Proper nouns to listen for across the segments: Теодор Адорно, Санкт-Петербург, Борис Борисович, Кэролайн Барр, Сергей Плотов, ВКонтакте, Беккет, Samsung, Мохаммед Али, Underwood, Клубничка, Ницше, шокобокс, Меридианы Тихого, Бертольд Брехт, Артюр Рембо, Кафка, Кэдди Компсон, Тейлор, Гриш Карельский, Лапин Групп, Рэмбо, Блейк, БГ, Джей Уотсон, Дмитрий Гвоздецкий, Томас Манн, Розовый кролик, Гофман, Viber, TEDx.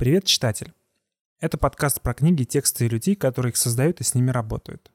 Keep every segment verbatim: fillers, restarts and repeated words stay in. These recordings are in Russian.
Привет, читатель! Это подкаст про книги, тексты и людей, которые их создают и с ними работают.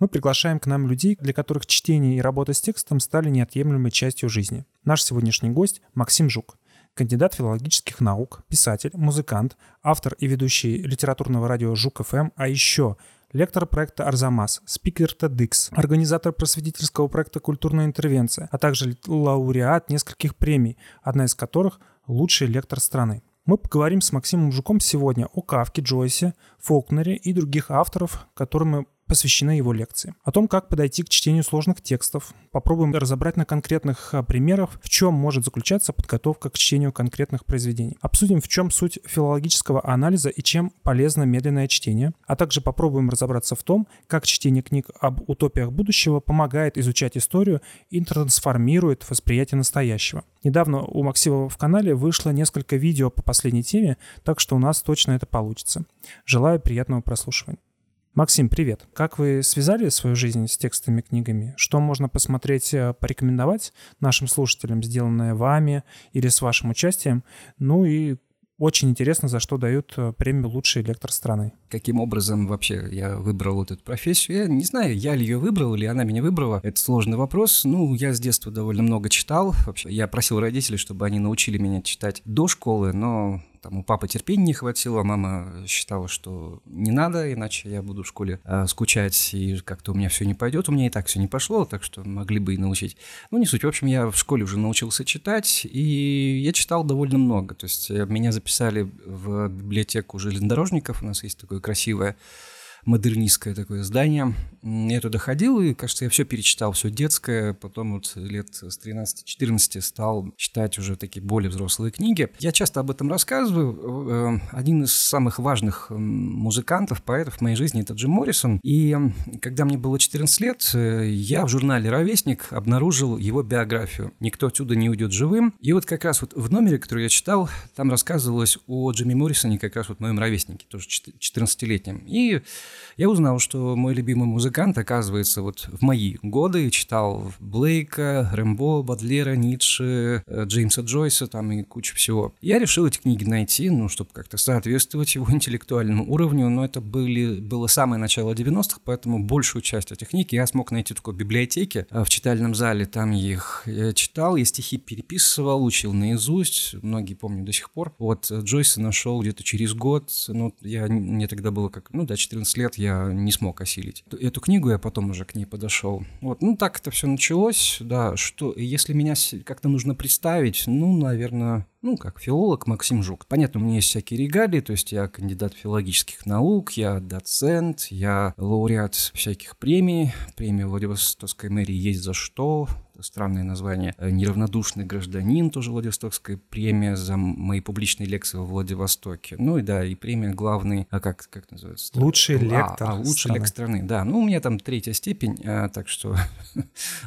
Мы приглашаем к нам людей, для которых чтение и работа с текстом стали неотъемлемой частью жизни. Наш сегодняшний гость – Максим Жук, кандидат филологических наук, писатель, музыкант, автор и ведущий литературного радио «Жук-ФМ», а еще лектор проекта «Арзамас», спикер TEDx, организатор просветительского проекта «Культурная интервенция», а также лауреат нескольких премий, одна из которых – «Лучший лектор страны». Мы поговорим с Максимом Жуком сегодня о Кафке, Джойсе, Фолкнере и других авторов, которым посвящены его лекции. О том, как подойти к чтению сложных текстов. Попробуем разобрать на конкретных примерах, в чем может заключаться подготовка к чтению конкретных произведений. Обсудим, в чем суть филологического анализа и чем полезно медленное чтение. А также попробуем разобраться в том, как чтение книг об утопиях будущего помогает изучать историю и трансформирует восприятие настоящего. Недавно у Максима в канале вышло несколько видео по последней теме, так что у нас точно это получится. Желаю приятного прослушивания. Максим, привет. Как вы связали свою жизнь с текстами и книгами? Что можно посмотреть, порекомендовать нашим слушателям, сделанное вами или с вашим участием? Ну и очень интересно, за что дают премию «Лучший лектор страны». Каким образом вообще я выбрал эту профессию? Я не знаю, я ли ее выбрал, или она меня выбрала. Это сложный вопрос. Ну, я с детства довольно много читал. Вообще, я просил родителей, чтобы они научили меня читать до школы, но там у папы терпения не хватило, мама считала, что не надо, иначе я буду в школе э, скучать, и как-то у меня все не пойдет. У меня и так все не пошло, так что могли бы и научить. Ну, не суть. В общем, я в школе уже научился читать, и я читал довольно много. То есть меня записали в библиотеку железнодорожников. У нас есть такое красивое модернистское такое здание. Я туда ходил, и, кажется, я все перечитал, все детское. Потом вот лет с тринадцати-четырнадцати стал читать уже такие более взрослые книги. Я часто об этом рассказываю. Один из самых важных музыкантов, поэтов в моей жизни — это Джим Моррисон. И когда мне было четырнадцать лет, я в журнале «Ровесник» обнаружил его биографию «Никто отсюда не уйдет живым». И вот как раз вот в номере, который я читал, там рассказывалось о Джимми Моррисоне, как раз вот моем ровеснике, тоже четырнадцатилетнем. И я узнал, что мой любимый музыкант, оказывается, вот в мои годы читал Блейка, Рэмбо, Бадлера, Ницше, Джеймса Джойса, там и кучу всего. Я решил эти книги найти, ну, чтобы как-то соответствовать его интеллектуальному уровню, но это были, было самое начало девяностых, поэтому большую часть этих книг я смог найти только в библиотеке, в читальном зале, там их я читал, я стихи переписывал, учил наизусть, многие помню до сих пор. Вот Джойса нашел где-то через год, ну, я, мне тогда было как, ну, да, четырнадцать лет, я не смог осилить эту книгу, я потом уже к ней подошел. Вот, ну так это все началось, да. Что, если меня как-то нужно представить, ну, наверное, ну, как филолог Максим Жук. Понятно, у меня есть всякие регалии, то есть я кандидат филологических наук, я доцент, я лауреат всяких премий, премия Владивостокской мэрии «Есть за что», странное название, «Неравнодушный гражданин», тоже Владивостокская премия за мои публичные лекции во Владивостоке. Ну и да, и премия главный, а как, как называется? Лучший а, лектор а, а, лучший лектор страны, да. Ну, у меня там третья степень, а, так что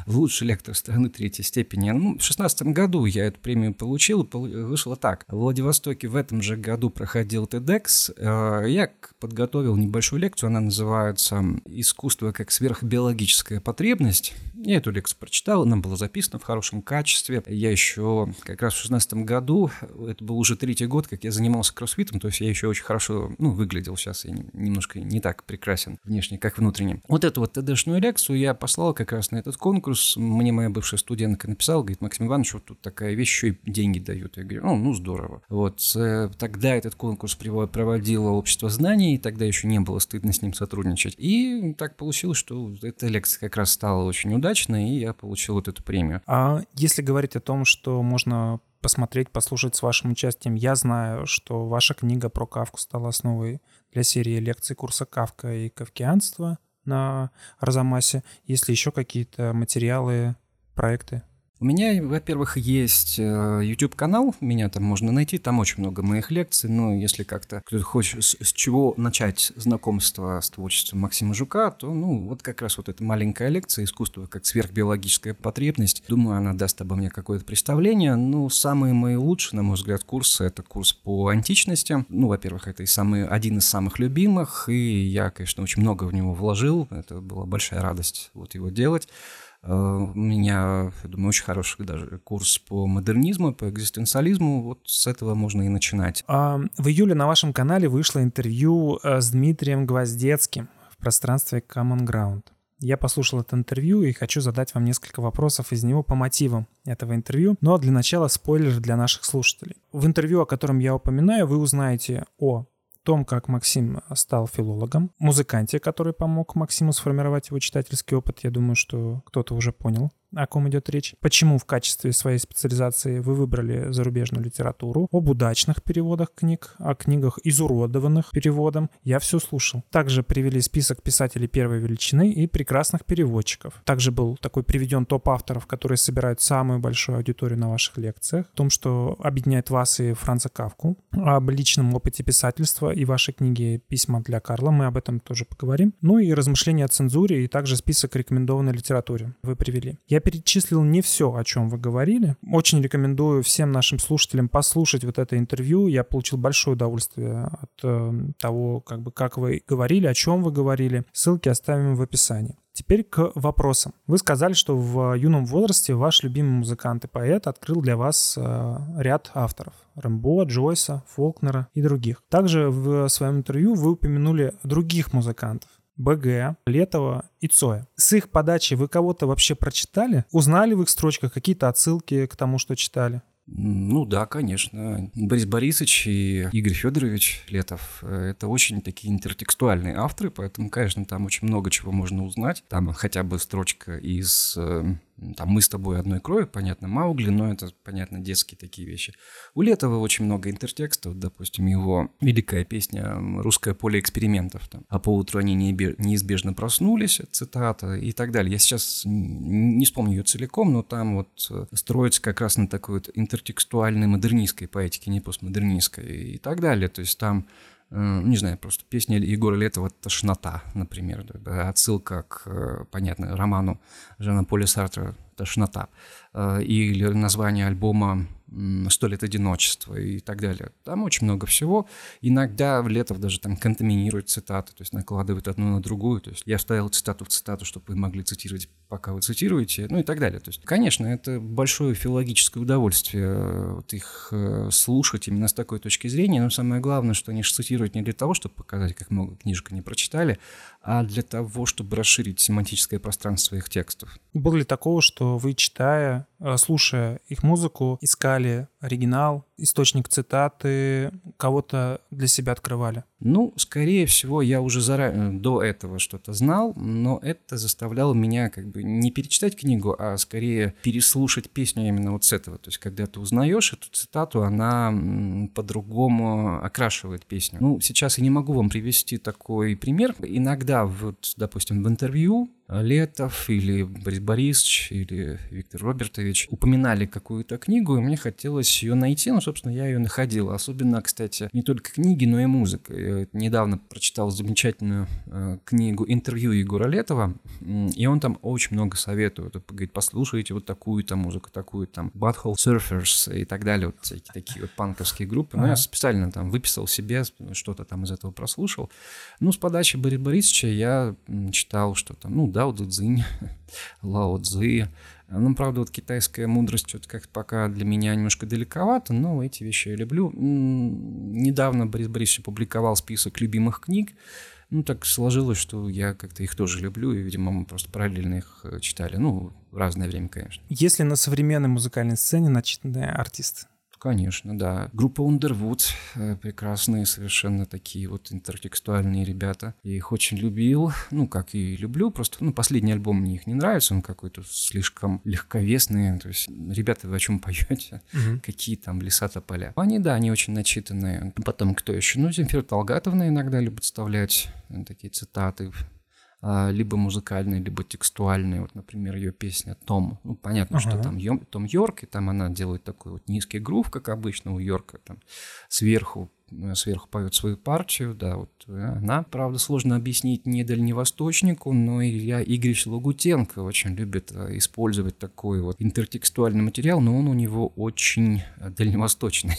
лучший лектор страны третьей степени. Ну, в шестнадцатом году я эту премию получил, вышло так. В Владивостоке в этом же году проходил TEDx. А, я подготовил небольшую лекцию, она называется «Искусство как сверхбиологическая потребность». Я эту лекцию прочитал, нам было записано в хорошем качестве. Я еще как раз в шестнадцатом году, это был уже третий год, как я занимался кроссфитом, то есть я еще очень хорошо, ну, выглядел. Сейчас я немножко не так прекрасен внешне, как внутренне. Вот эту вот ТДшную лекцию я послал как раз на этот конкурс. Мне моя бывшая студентка написала, говорит: Максим Иванович, вот тут такая вещь, еще и деньги дают. Я говорю: ну, ну здорово. Вот тогда этот конкурс проводило Общество знаний, и тогда еще не было стыдно с ним сотрудничать. И так получилось, что эта лекция как раз стала очень удачной, и я получил вот эту премию. А если говорить о том, что можно посмотреть, послушать с вашим участием, я знаю, что ваша книга про Кафку стала основой для серии лекций курса «Кафка и кафкианство» на Арзамасе. Есть ли еще какие-то материалы, проекты? У меня, во-первых, есть YouTube-канал, меня там можно найти, там очень много моих лекций, но если как-то кто-то хочет с, с чего начать знакомство с творчеством Максима Жука, то, ну, вот как раз вот эта маленькая лекция «Искусство как сверхбиологическая потребность», думаю, она даст обо мне какое-то представление. Ну, самые мои лучшие, на мой взгляд, курсы — это курс по античности. Ну, во-первых, это и самый, один из самых любимых, и я, конечно, очень много в него вложил, это была большая радость вот его делать. У меня, я думаю, очень хороший даже курс по модернизму, по экзистенциализму. Вот с этого можно и начинать. В июле на вашем канале вышло интервью с Дмитрием Гвоздецким в пространстве Common Ground. Я послушал это интервью и хочу задать вам несколько вопросов из него по мотивам этого интервью. Но для начала спойлер для наших слушателей. В интервью, о котором я упоминаю, вы узнаете о том, как Максим стал филологом, музыканте, который помог Максиму сформировать его читательский опыт. Я думаю, что кто-то уже понял, о ком идет речь. Почему в качестве своей специализации вы выбрали зарубежную литературу? Об удачных переводах книг, о книгах, изуродованных переводом. Я все слушал. Также привели список писателей первой величины и прекрасных переводчиков. Также был такой приведен топ авторов, которые собирают самую большую аудиторию на ваших лекциях. О том, что объединяет вас и Франца Кафку. Об личном опыте писательства и вашей книге «Письма для Карла». Мы об этом тоже поговорим. Ну и размышления о цензуре и также список рекомендованной литературы вы привели. Я перечислил не все, о чем вы говорили. Очень рекомендую всем нашим слушателям послушать вот это интервью. Я получил большое удовольствие от э, того, как бы, как вы говорили, о чем вы говорили. Ссылки оставим в описании. Теперь к вопросам. Вы сказали, что в юном возрасте ваш любимый музыкант и поэт открыл для вас э, ряд авторов. Рэмбо, Джойса, Фолкнера и других. Также в своем интервью вы упомянули других музыкантов. БГ, Летова и Цоя. С их подачи вы кого-то вообще прочитали? Узнали в их строчках какие-то отсылки к тому, что читали? Ну да, конечно. Борис Борисович и Игорь Федорович Летов — это очень такие интертекстуальные авторы, поэтому, конечно, там очень много чего можно узнать. Там хотя бы строчка из... Там «Мы с тобой одной крови», понятно, Маугли, но это, понятно, детские такие вещи. У Летова очень много интертекстов, допустим, его великая песня «Русское поле экспериментов». Там, «А по утру они неизбежно проснулись», цитата и так далее. Я сейчас не вспомню ее целиком, но там вот строится как раз на такой вот интертекстуальной модернистской поэтике, не постмодернистской и так далее. То есть там... Не знаю, просто песня Егора Летова «Тошнота», например. Да, отсылка к, понятно, роману Жана-Поля Сартра «Тошнота». Или название альбома «Сто лет одиночества» и так далее. Там очень много всего. Иногда Летов даже там контаминирует цитаты, то есть накладывает одну на другую. То есть я вставил цитату в цитату, чтобы вы могли цитировать, пока вы цитируете, ну и так далее. То есть, конечно, это большое филологическое удовольствие вот их слушать именно с такой точки зрения. Но самое главное, что они же цитируют не для того, чтобы показать, как много книжек они прочитали, а для того, чтобы расширить семантическое пространство их текстов. Было ли такого, что вы, читая, слушая их музыку, искали оригинал, источник цитаты, кого-то для себя открывали? Ну, скорее всего, я уже заранее до этого что-то знал, но это заставляло меня как бы не перечитать книгу, а скорее переслушать песню именно вот с этого. То есть, когда ты узнаешь эту цитату, она по-другому окрашивает песню. Ну, сейчас я не могу вам привести такой пример. Иногда, вот, допустим, в интервью Летов или Борис Борисович или Виктор Робертович упоминали какую-то книгу, и мне хотелось ее найти, но, собственно, я ее находил. Особенно, кстати, не только книги, но и музыка. Я недавно прочитал замечательную книгу «Интервью» Егора Летова, и он там очень много советует. Он говорит, послушайте вот такую-то музыку, такую там Butthole Surfers и так далее, вот всякие такие вот панковские группы. Но я специально там выписал себе, что-то там из этого прослушал. Ну, с подачи Бориса Борисовича я читал, что там, ну да, Дао-цзинь, Лао Цзы. Ну, правда, вот китайская мудрость что-то как-то пока для меня немножко далековато, но эти вещи я люблю. Недавно Борис Борисович публиковал список любимых книг. Ну, так сложилось, что я как-то их тоже люблю, и, видимо, мы просто параллельно их читали. Ну, в разное время, конечно. Есть ли на современной музыкальной сцене начитанные артисты? Конечно, да. Группа Underwood, прекрасные совершенно такие вот интертекстуальные ребята. Я их очень любил, ну, как и люблю, просто, ну, последний альбом мне их не нравится, он какой-то слишком легковесный, то есть, ребята, вы о чем поете? Угу. Какие там леса-то поля? Они, да, они очень начитанные. Потом, кто еще? Ну, Земфира Толгатовна иногда любит вставлять такие цитаты, либо музыкальные, либо текстуальные. Вот, например, ее песня «Том». Ну, понятно, ага. что там Йо, Том Йорк, и там она делает такой вот низкий грув, как обычно у Йорка, там сверху сверху поет свою партию, да, вот она. Правда, сложно объяснить не дальневосточнику, но Илья Игоревич Логутенко очень любит использовать такой вот интертекстуальный материал, но он у него очень дальневосточный.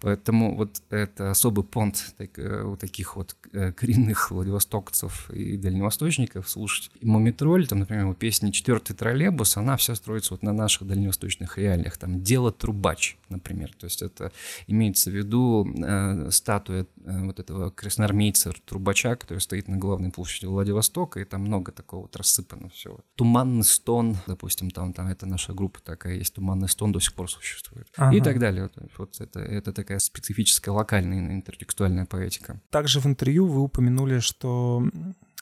Поэтому вот это особый понт у таких вот коренных владивостокцев и дальневосточников слушать. И Мометроль, там, например, вот песня «Четвертый троллейбус», она вся строится вот на наших дальневосточных реалиях. Там «Дело трубач», например. То есть это имеется в виду э, статуя э, вот этого красноармейца трубача, который стоит на главной площади Владивостока, и там много такого вот рассыпанного всего. «Туманный стон», допустим, там, там это наша группа такая есть, «Туманный стон» до сих пор существует. Ага. И так далее. Вот это, это такая специфическая локальная интертекстуальная поэтика. Также в интервью вы упомянули, что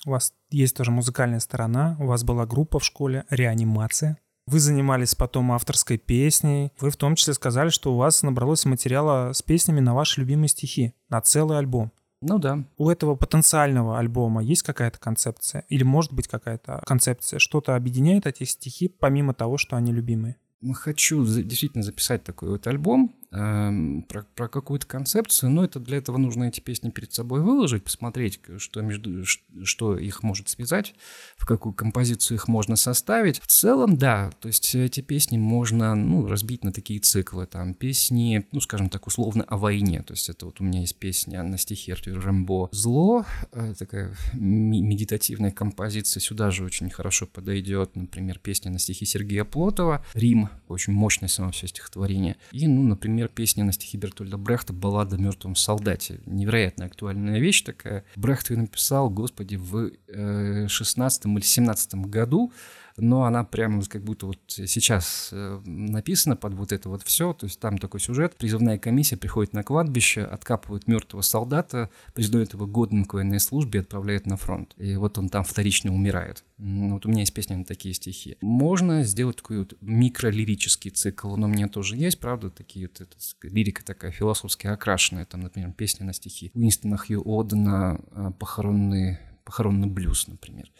у вас есть тоже музыкальная сторона, у вас была группа в школе «Реанимация». Вы занимались потом авторской песней. Вы в том числе сказали, что у вас набралось материала с песнями на ваши любимые стихи, на целый альбом. Ну да. У этого потенциального альбома есть какая-то концепция? Или может быть какая-то концепция? Что-то объединяет эти стихи, помимо того, что они любимые? Хочу действительно записать такой вот альбом э, про, про какую-то концепцию, но это для этого нужно эти песни перед собой выложить, посмотреть, что, между, что их может связать, в какую композицию их можно составить. В целом, да, то есть эти песни можно, ну, разбить на такие циклы, там, песни, ну, скажем так, условно о войне, то есть это вот у меня есть песня на стихи Артюра Рембо «Зло», такая медитативная композиция, сюда же очень хорошо подойдет, например, песня на стихи Сергея Плотова «Рим», очень мощное само все стихотворение. И, ну, например, песня на стихи Бертольда Брехта «Баллада о мертвом солдате». Невероятно актуальная вещь такая. Брехт ее написал, господи, в э, шестнадцатом или семнадцатом году, но она прямо как будто вот сейчас написана под вот это вот все. То есть там такой сюжет. Призывная комиссия приходит на кладбище, откапывает мертвого солдата, признает его годным к военной службе и отправляет на фронт. И вот он там вторично умирает. Вот у меня есть песня на такие стихи. Можно сделать такой вот микролирический цикл, он у меня тоже есть, правда, такие вот, это, лирика такая философски окрашенная. Там, например, песня на стихи Уинстона Хью Одена «Похоронный, похоронный блюз», например.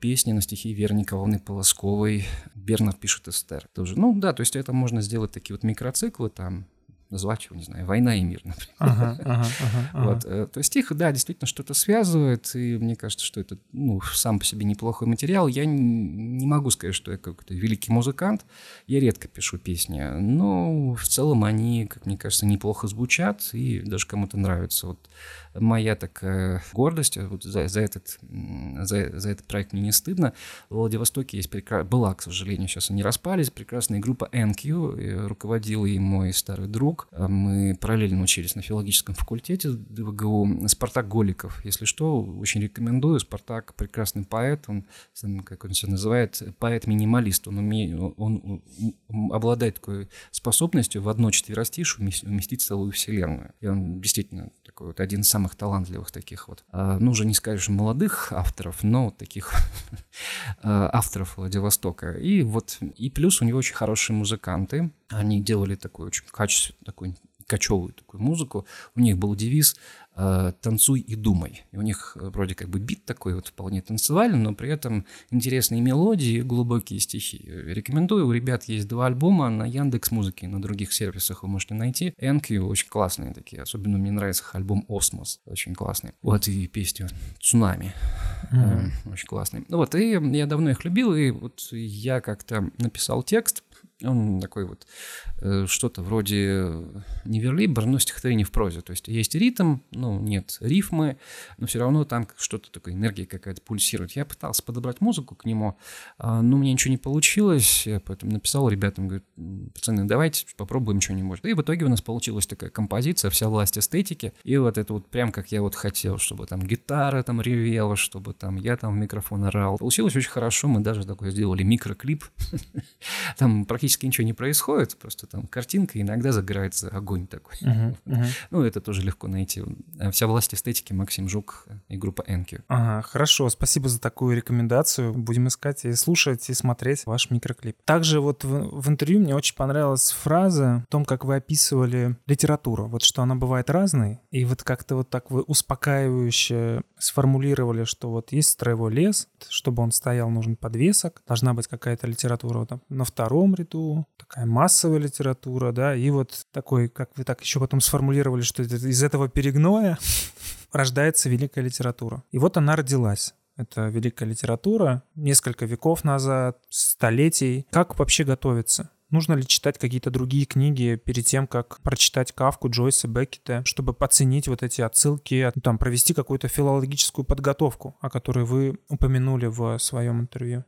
Песни на стихи Веры Николаевны Полосковой «Бернард пишет Эстер» тоже. Ну да, то есть это можно сделать такие вот микроциклы, там назвать его, не знаю, «Война и мир», например. Ага, ага, ага, вот. ага. То есть их, да, действительно что-то связывает, и мне кажется, что это, ну, сам по себе неплохой материал. Я не могу сказать, что я какой-то великий музыкант, я редко пишу песни, но в целом они, как мне кажется, неплохо звучат, и даже кому-то нравится. Вот моя такая гордость, вот за, за, этот, за, за этот проект мне не стыдно. В Владивостоке есть прекра... была, к сожалению, сейчас они распались, прекрасная группа эн кью, руководил ей мой старый друг. Мы параллельно учились на филологическом факультете ДВГУ. Спартак Голиков, если что, очень рекомендую. Спартак — прекрасный поэт, он, как он себя называет, поэт-минималист. Он, умеет, он обладает такой способностью в одно четверостишее уместить целую вселенную. И он действительно такой вот один из самых талантливых таких вот, ну, уже не скажешь молодых авторов, но вот таких авторов Владивостока. И вот, и плюс у него очень хорошие музыканты. Они делали такую очень качественную, такую кочевую такую музыку. У них был девиз «Танцуй и думай». И у них вроде как бы бит такой вот вполне танцевальный, но при этом интересные мелодии и глубокие стихи. Рекомендую. У ребят есть два альбома на Яндекс.Музыке и на других сервисах вы можете найти. эн кью очень классные такие. Особенно мне нравится их альбом «Осмос». Очень классный. Вот и песня «Цунами». Mm-hmm. Очень классный. Вот, и я давно их любил, и вот я как-то написал текст. Он такой вот, э, что-то вроде Неверлибр, но стихотворение в прозе. То есть есть ритм, ну, нет рифмы, но все равно там что-то такое, энергия какая-то пульсирует. Я пытался подобрать музыку к нему, э, но у меня ничего не получилось, я поэтому написал ребятам, говорю, пацаны, давайте попробуем что-нибудь. И в итоге у нас получилась такая композиция «Вся власть эстетики». И вот это вот прям как я вот хотел, чтобы там гитара там ревела, чтобы там я там в микрофон орал. Получилось очень хорошо, мы даже такой сделали микроклип. Там практически ничего не происходит, просто там картинка, иногда загорается огонь такой. Uh-huh, uh-huh. Ну, это тоже легко найти. «Вся власть эстетики», Максим Жук и группа эн кью. Ага, хорошо, спасибо за такую рекомендацию. Будем искать и слушать, и смотреть ваш микроклип. Также вот в, в интервью мне очень понравилась фраза о том, как вы описывали литературу, вот что она бывает разной, и вот как-то вот так вы успокаивающе сформулировали, что вот есть строевой лес, чтобы он стоял, нужен подвесок, должна быть какая-то литература там, на втором ряду, году, такая массовая литература, да, и вот такой, как вы так еще потом сформулировали, что из этого перегноя рождается великая литература. И вот она родилась. Это великая литература несколько веков назад, столетий. Как вообще готовиться? Нужно ли читать какие-то другие книги перед тем, как прочитать Кафку, Джойса, Беккета, чтобы оценить вот эти отсылки, ну, там, провести какую-то филологическую подготовку, о которой вы упомянули в своем интервью?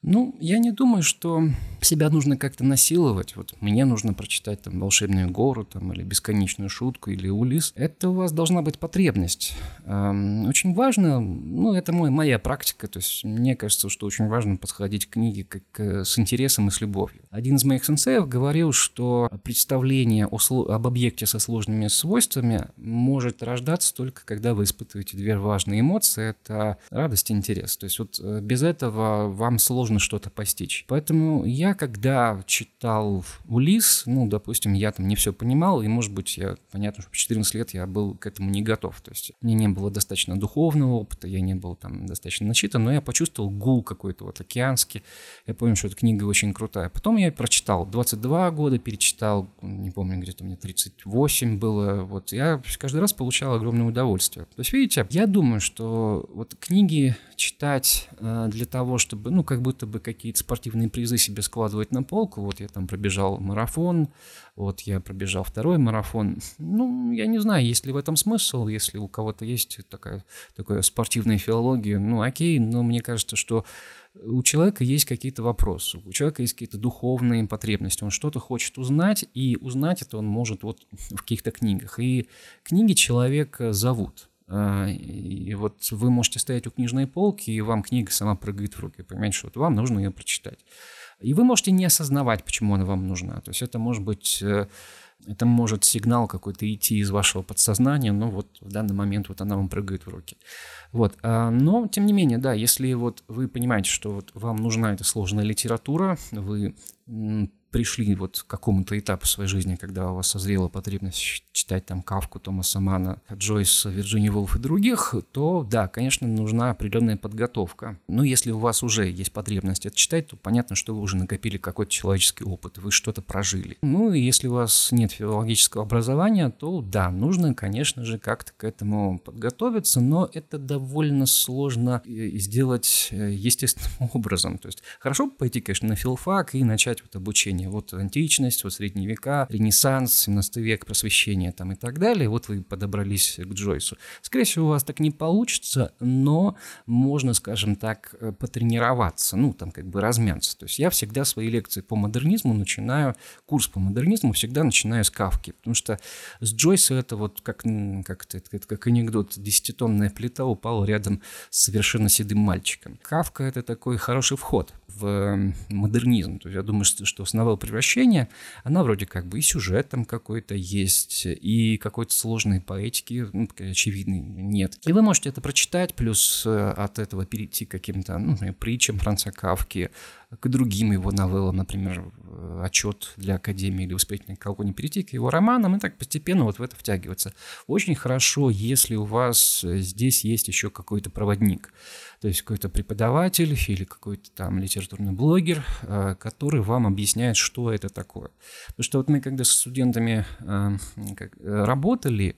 Ну, я не думаю, что себя нужно как-то насиловать. Вот мне нужно прочитать там «Волшебную гору» там, или «Бесконечную шутку» или «Улисс». Это у вас должна быть потребность. Очень важно, ну, это мой, моя практика, то есть мне кажется, что очень важно подходить к книге как с интересом и с любовью. Один из моих сенсеев говорил, что представление о, об объекте со сложными свойствами может рождаться только когда вы испытываете две важные эмоции – это радость и интерес. То есть вот без этого вам сложно что-то постичь. Поэтому я, когда читал «Улисс», ну, допустим, я там не все понимал, и, может быть, я, понятно, что в четырнадцать лет я был к этому не готов. То есть мне не было достаточно духовного опыта, я не был там достаточно начитан, но я почувствовал гул какой-то вот океанский. Я помню, что эта книга очень крутая. Потом я прочитал двадцать два года, перечитал, не помню, где-то мне тридцать восемь было. Вот я каждый раз получал огромное удовольствие. То есть, видите, я думаю, что вот книги читать для того, чтобы, ну, как бы будто бы какие-то спортивные призы себе складывать на полку. Вот я там пробежал марафон, вот я пробежал второй марафон. Ну, я не знаю, есть ли в этом смысл, если у кого-то есть такая, такая спортивная филология, ну окей, но мне кажется, что у человека есть какие-то вопросы, у человека есть какие-то духовные потребности, он что-то хочет узнать, и узнать это он может вот в каких-то книгах. И книги человека зовут. И вот вы можете стоять у книжной полки, и вам книга сама прыгает в руки. Понимаете, что вот вам нужно ее прочитать. И вы можете не осознавать, почему она вам нужна. То есть это может быть... Это может сигнал какой-то идти из вашего подсознания, но вот в данный момент вот она вам прыгает в руки. Вот. Но, тем не менее, да, если вот вы понимаете, что вот вам нужна эта сложная литература, вы пришли вот к какому-то этапу своей жизни, когда у вас созрела потребность читать там Кафку, Томаса Мана, Джойса, Вирджинию Вулф и других, то да, конечно, нужна определенная подготовка. Но если у вас уже есть потребность это читать, то понятно, что вы уже накопили какой-то человеческий опыт, вы что-то прожили. Ну и если у вас нет филологического образования, то да, нужно, конечно же, как-то к этому подготовиться, но это довольно сложно сделать естественным образом. То есть хорошо бы пойти, конечно, на филфак и начать вот обучение. Вот античность, вот средние века, Ренессанс, семнадцатый век, просвещение там и так далее. Вот вы подобрались к Джойсу. Скорее всего, у вас так не получится, но можно, скажем так, потренироваться, ну, там как бы размяться. То есть я всегда свои лекции по модернизму начинаю, курс по модернизму всегда начинаю с Кафки, потому что с Джойса это вот как, как, это, как анекдот, десятитонная плита упала рядом с совершенно седым мальчиком. Кафка — это такой хороший вход в модернизм. То есть я думаю, что с новелл «Превращение», она вроде как бы и сюжет там какой-то есть, и какой-то сложной поэтики, ну, очевидной, нет. И вы можете это прочитать, плюс от этого перейти к каким-то, ну, притчам Франца Кафки, к другим его новеллам, например, «Отчет для Академии» или «Воспитательный колоний», перейти к его романам и так постепенно вот в это втягиваться. Очень хорошо, если у вас здесь есть еще какой-то проводник, то есть какой-то преподаватель или какой-то там литературный блогер, который вам объясняет, что это такое. Потому что вот мы когда со студентами работали,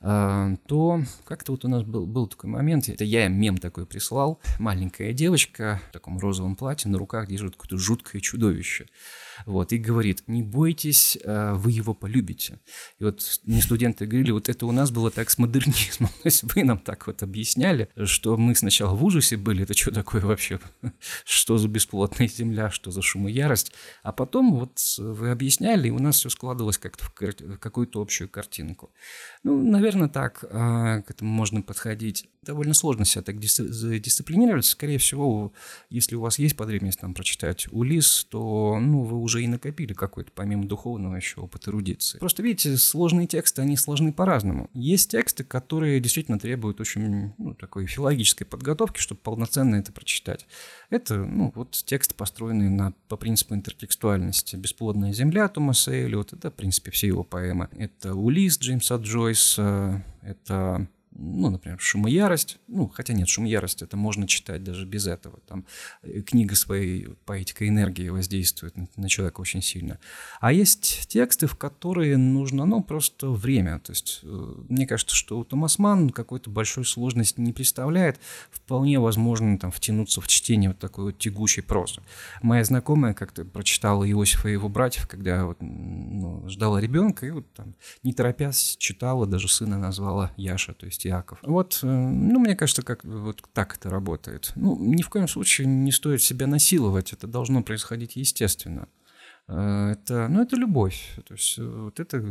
то как-то вот у нас был, был такой момент, это я им мем такой прислал, маленькая девочка в таком розовом платье на руках держит какое-то жуткое чудовище. Вот, и говорит, не бойтесь, вы его полюбите. И вот мне студенты говорили, вот это у нас было так с модернизмом. То есть вы нам так вот объясняли, что мы сначала в ужасе были, это что такое вообще? Что за бесплотная земля, что за шум и ярость? А потом вот вы объясняли, и у нас все складывалось как-то в, кар... в какую-то общую картинку. Ну, наверное, так к этому можно подходить. Довольно сложно себя так дисциплинировать. Скорее всего, если у вас есть потребность там прочитать «Улисс», то, ну, вы уже и накопили какой-то, помимо духовного, еще опыт эрудиции. Просто, видите, сложные тексты, они сложны по-разному. Есть тексты, которые действительно требуют очень, ну, такой филологической подготовки, чтобы полноценно это прочитать. Это, ну, вот тексты, построенные на, по принципу интертекстуальности. «Бесплодная земля» Томаса Элиота, это, в принципе, все его поэмы. Это «Улисс» Джеймса Джойса, это ну, например, «Шум и ярость», ну, хотя нет, «Шум и ярость» это можно читать даже без этого, там книга своей «Поэтика энергии» воздействует на человека очень сильно. А есть тексты, в которые нужно, ну, просто время, то есть мне кажется, что Томас Манн какой-то большой сложности не представляет, вполне возможно там втянуться в чтение вот такой вот тягучей прозы. Моя знакомая как-то прочитала «Иосифа и его братьев», когда вот, ну, ждала ребенка, и вот там, не торопясь, читала, даже сына назвала Яша, то есть Яков. Вот, ну, мне кажется, как вот так это работает. Ну, ни в коем случае не стоит себя насиловать, это должно происходить естественно. Это, ну, это любовь, то есть вот это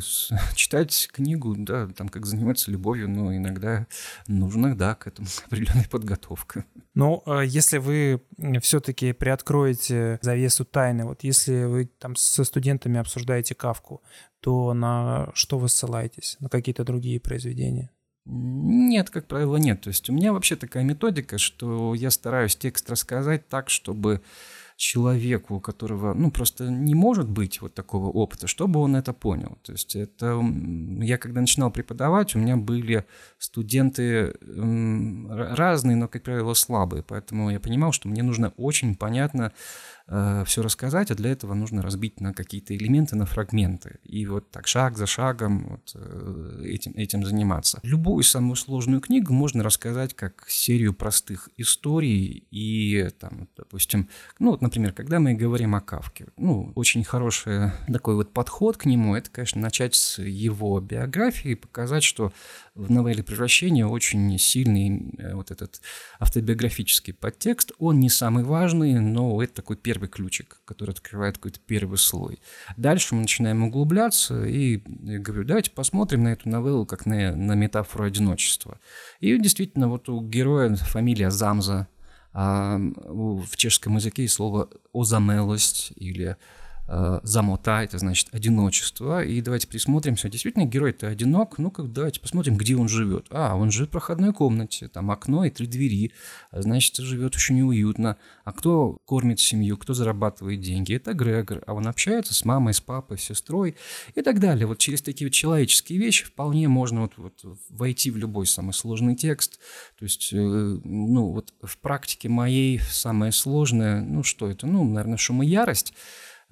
читать книгу, да, там как заниматься любовью, но иногда нужна, да, к этому определенная подготовка. Ну, если вы все-таки приоткроете завесу тайны, вот если вы там со студентами обсуждаете Кафку, то на что вы ссылаетесь? На какие-то другие произведения? Нет, как правило, нет. То есть у меня вообще такая методика, что я стараюсь текст рассказать так, чтобы человеку, у которого, ну, просто не может быть вот такого опыта, чтобы он это понял. То есть это... Я когда начинал преподавать, у меня были студенты разные, но, как правило, слабые. Поэтому я понимал, что мне нужно очень понятно э, все рассказать, а для этого нужно разбить на какие-то элементы, на фрагменты. И вот так шаг за шагом вот, э, этим, этим заниматься. Любую самую сложную книгу можно рассказать как серию простых историй и, там, допустим, ну, вот, например, когда мы говорим о Кафке, ну, очень хороший такой вот подход к нему, это, конечно, начать с его биографии, показать, что в новелле «Превращение» очень сильный вот этот автобиографический подтекст, он не самый важный, но это такой первый ключик, который открывает какой-то первый слой. Дальше мы начинаем углубляться, и я говорю, давайте посмотрим на эту новеллу как на, на метафору одиночества. И действительно, вот у героя фамилия Замза, а в чешском языке есть слово «озамелость» или «замота», это значит «одиночество». И давайте присмотримся. Действительно, герой-то одинок. Ну-ка, давайте посмотрим, где он живет. А, он живет в проходной комнате, там окно и три двери. Значит, живет очень неуютно. А кто кормит семью, кто зарабатывает деньги? Это Грегор. А он общается с мамой, с папой, с сестрой и так далее. Вот через такие вот человеческие вещи вполне можно вот, вот войти в любой самый сложный текст. То есть, ну, вот в практике моей самое сложное, ну, что это? Ну, наверное, «Шум и ярость».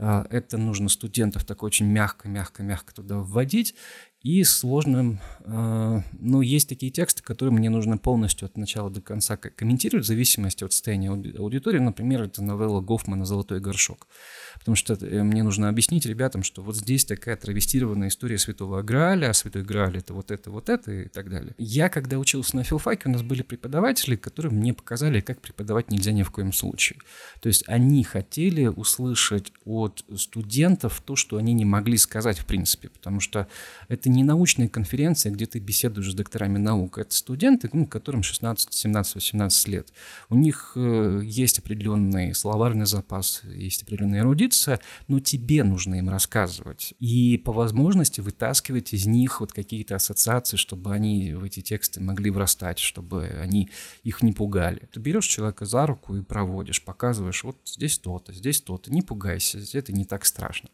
Это нужно студентов так очень мягко-мягко-мягко туда вводить. И сложным... Ну, есть такие тексты, которые мне нужно полностью от начала до конца комментировать в зависимости от состояния аудитории. Например, это новелла Гофмана «Золотой горшок». Потому что мне нужно объяснить ребятам, что вот здесь такая травестированная история Святого Грааля, а Святой Грааль — это вот это, вот это и так далее. Я, когда учился на филфаке, у нас были преподаватели, которые мне показали, как преподавать нельзя ни в коем случае. То есть они хотели услышать от студентов то, что они не могли сказать в принципе, потому что это не научные конференции, где ты беседуешь с докторами наук, это студенты, ну, которым шестнадцать, семнадцать, восемнадцать лет. У них есть определенный словарный запас, есть определенная эрудиция, но тебе нужно им рассказывать. И по возможности вытаскивать из них вот какие-то ассоциации, чтобы они в эти тексты могли врастать, чтобы они их не пугали. Ты берешь человека за руку и проводишь, показываешь, вот здесь то-то, здесь то-то, не пугайся, это не так страшно.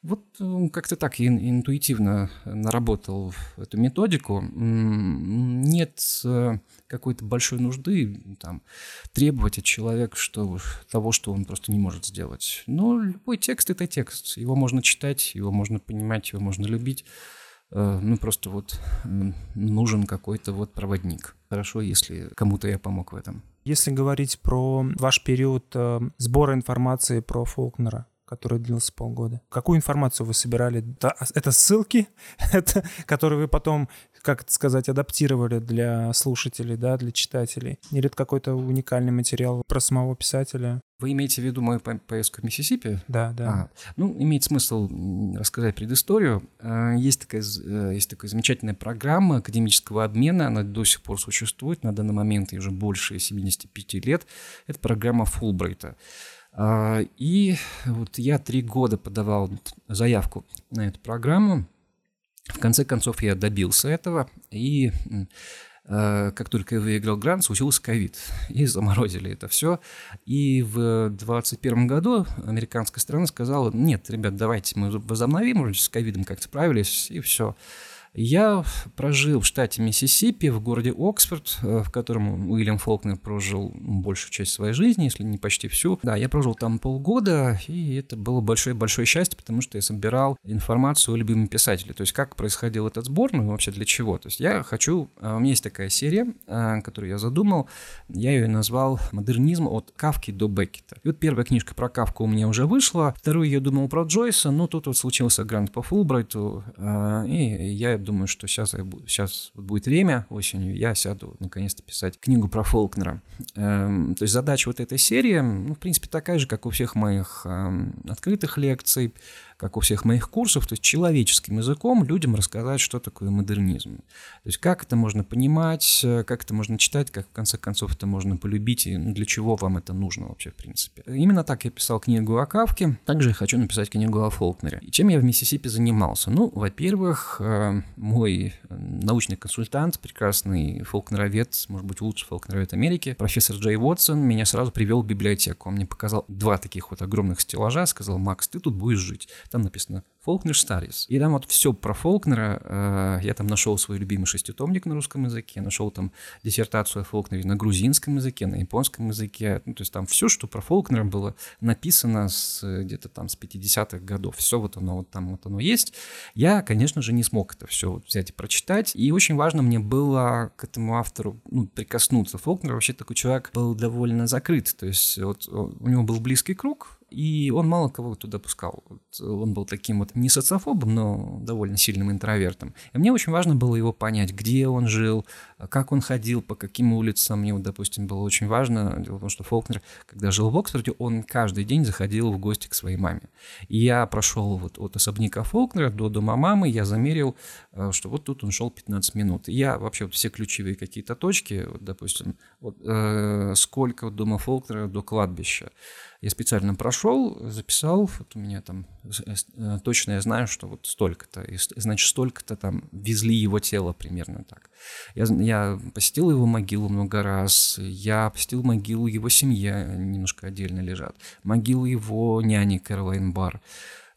Вот как-то так я интуитивно наработал эту методику. Нет какой-то большой нужды там, требовать от человека что, того, что он просто не может сделать. Но любой текст — это текст. Его можно читать, его можно понимать, его можно любить. Ну, просто вот нужен какой-то вот проводник. Хорошо, если кому-то я помог в этом. Если говорить про ваш период сбора информации про Фолкнера, который длился полгода. Какую информацию вы собирали? Это ссылки, это, которые вы потом, как это сказать, адаптировали для слушателей, да, для читателей? Или это какой-то уникальный материал про самого писателя? Вы имеете в виду мою поездку в Миссисипи? Да, да. А, ну, имеет смысл рассказать предысторию. Есть такая, есть такая замечательная программа академического обмена, она до сих пор существует, на данный момент ей уже больше семидесяти пяти лет. Это программа Фулбрайта. И вот я три года подавал заявку на эту программу. В конце концов, я добился этого. И как только я выиграл грант, случился ковид. И заморозили это все. И в двадцать первом году американская сторона сказала, нет, ребят, давайте мы возобновим, уже с ковидом как-то справились, и все. Я прожил в штате Миссисипи, в городе Оксфорд, в котором Уильям Фолкнер прожил большую часть своей жизни, если не почти всю. Да, я прожил там полгода, и это было большое-большое счастье, потому что я собирал информацию о любимом писателе, то есть как происходил этот сбор, ну вообще для чего. То есть я хочу... У меня есть такая серия, которую я задумал, я ее назвал «Модернизм от Кафки до Беккета». И вот первая книжка про Кафку у меня уже вышла, вторую я думал про Джойса, но тут вот случился грант по Фулбрайту, и я думаю, что сейчас, сейчас будет время, осенью я сяду наконец-то писать книгу про Фолкнера. То есть задача вот этой серии, ну, в принципе, такая же, как у всех моих открытых лекций, как у всех моих курсов, то есть человеческим языком людям рассказать, что такое модернизм. То есть как это можно понимать, как это можно читать, как в конце концов это можно полюбить и для чего вам это нужно вообще в принципе. Именно так я писал книгу о Кафке, также я хочу написать книгу о Фолкнере. И чем я в Миссисипи занимался? Ну, во-первых, мой научный консультант, прекрасный фолкнеровед, может быть, лучший фолкнеровед Америки, профессор Джей Уотсон, меня сразу привел в библиотеку. Он мне показал два таких вот огромных стеллажа, сказал: «Макс, ты тут будешь жить». Там написано «Фолкнер Старис». И там вот все про Фолкнера. Я там нашел свой любимый шеститомник на русском языке, нашел там диссертацию о Фолкнере на грузинском языке, на японском языке. Ну, то есть там все, что про Фолкнера было написано с, где-то там с пятидесятых годов. Все вот оно вот там вот оно есть. Я, конечно же, не смог это все вот взять и прочитать. И очень важно мне было к этому автору, ну, прикоснуться. Фолкнер вообще такой человек был довольно закрыт. То есть вот у него был близкий круг, и он мало кого туда пускал. Вот он был таким вот не социофобом, но довольно сильным интровертом. И мне очень важно было его понять, где он жил, как он ходил, по каким улицам. Мне, вот, допустим, было очень важно. Дело в том, что Фолкнер, когда жил в Оксфорде, он каждый день заходил в гости к своей маме. И я прошел вот от особняка Фолкнера до дома мамы, я замерил, что вот тут он шел пятнадцать минут. И я вообще вот все ключевые какие-то точки, вот, допустим, вот, э, сколько от дома Фолкнера до кладбища. Я специально прошел, записал, вот у меня там точно я знаю, что вот столько-то, и, значит, столько-то там везли его тело примерно так. Я, я посетил его могилу много раз, я посетил могилу его семьи, немножко отдельно лежат, могилу его няни Кэролайн Барр.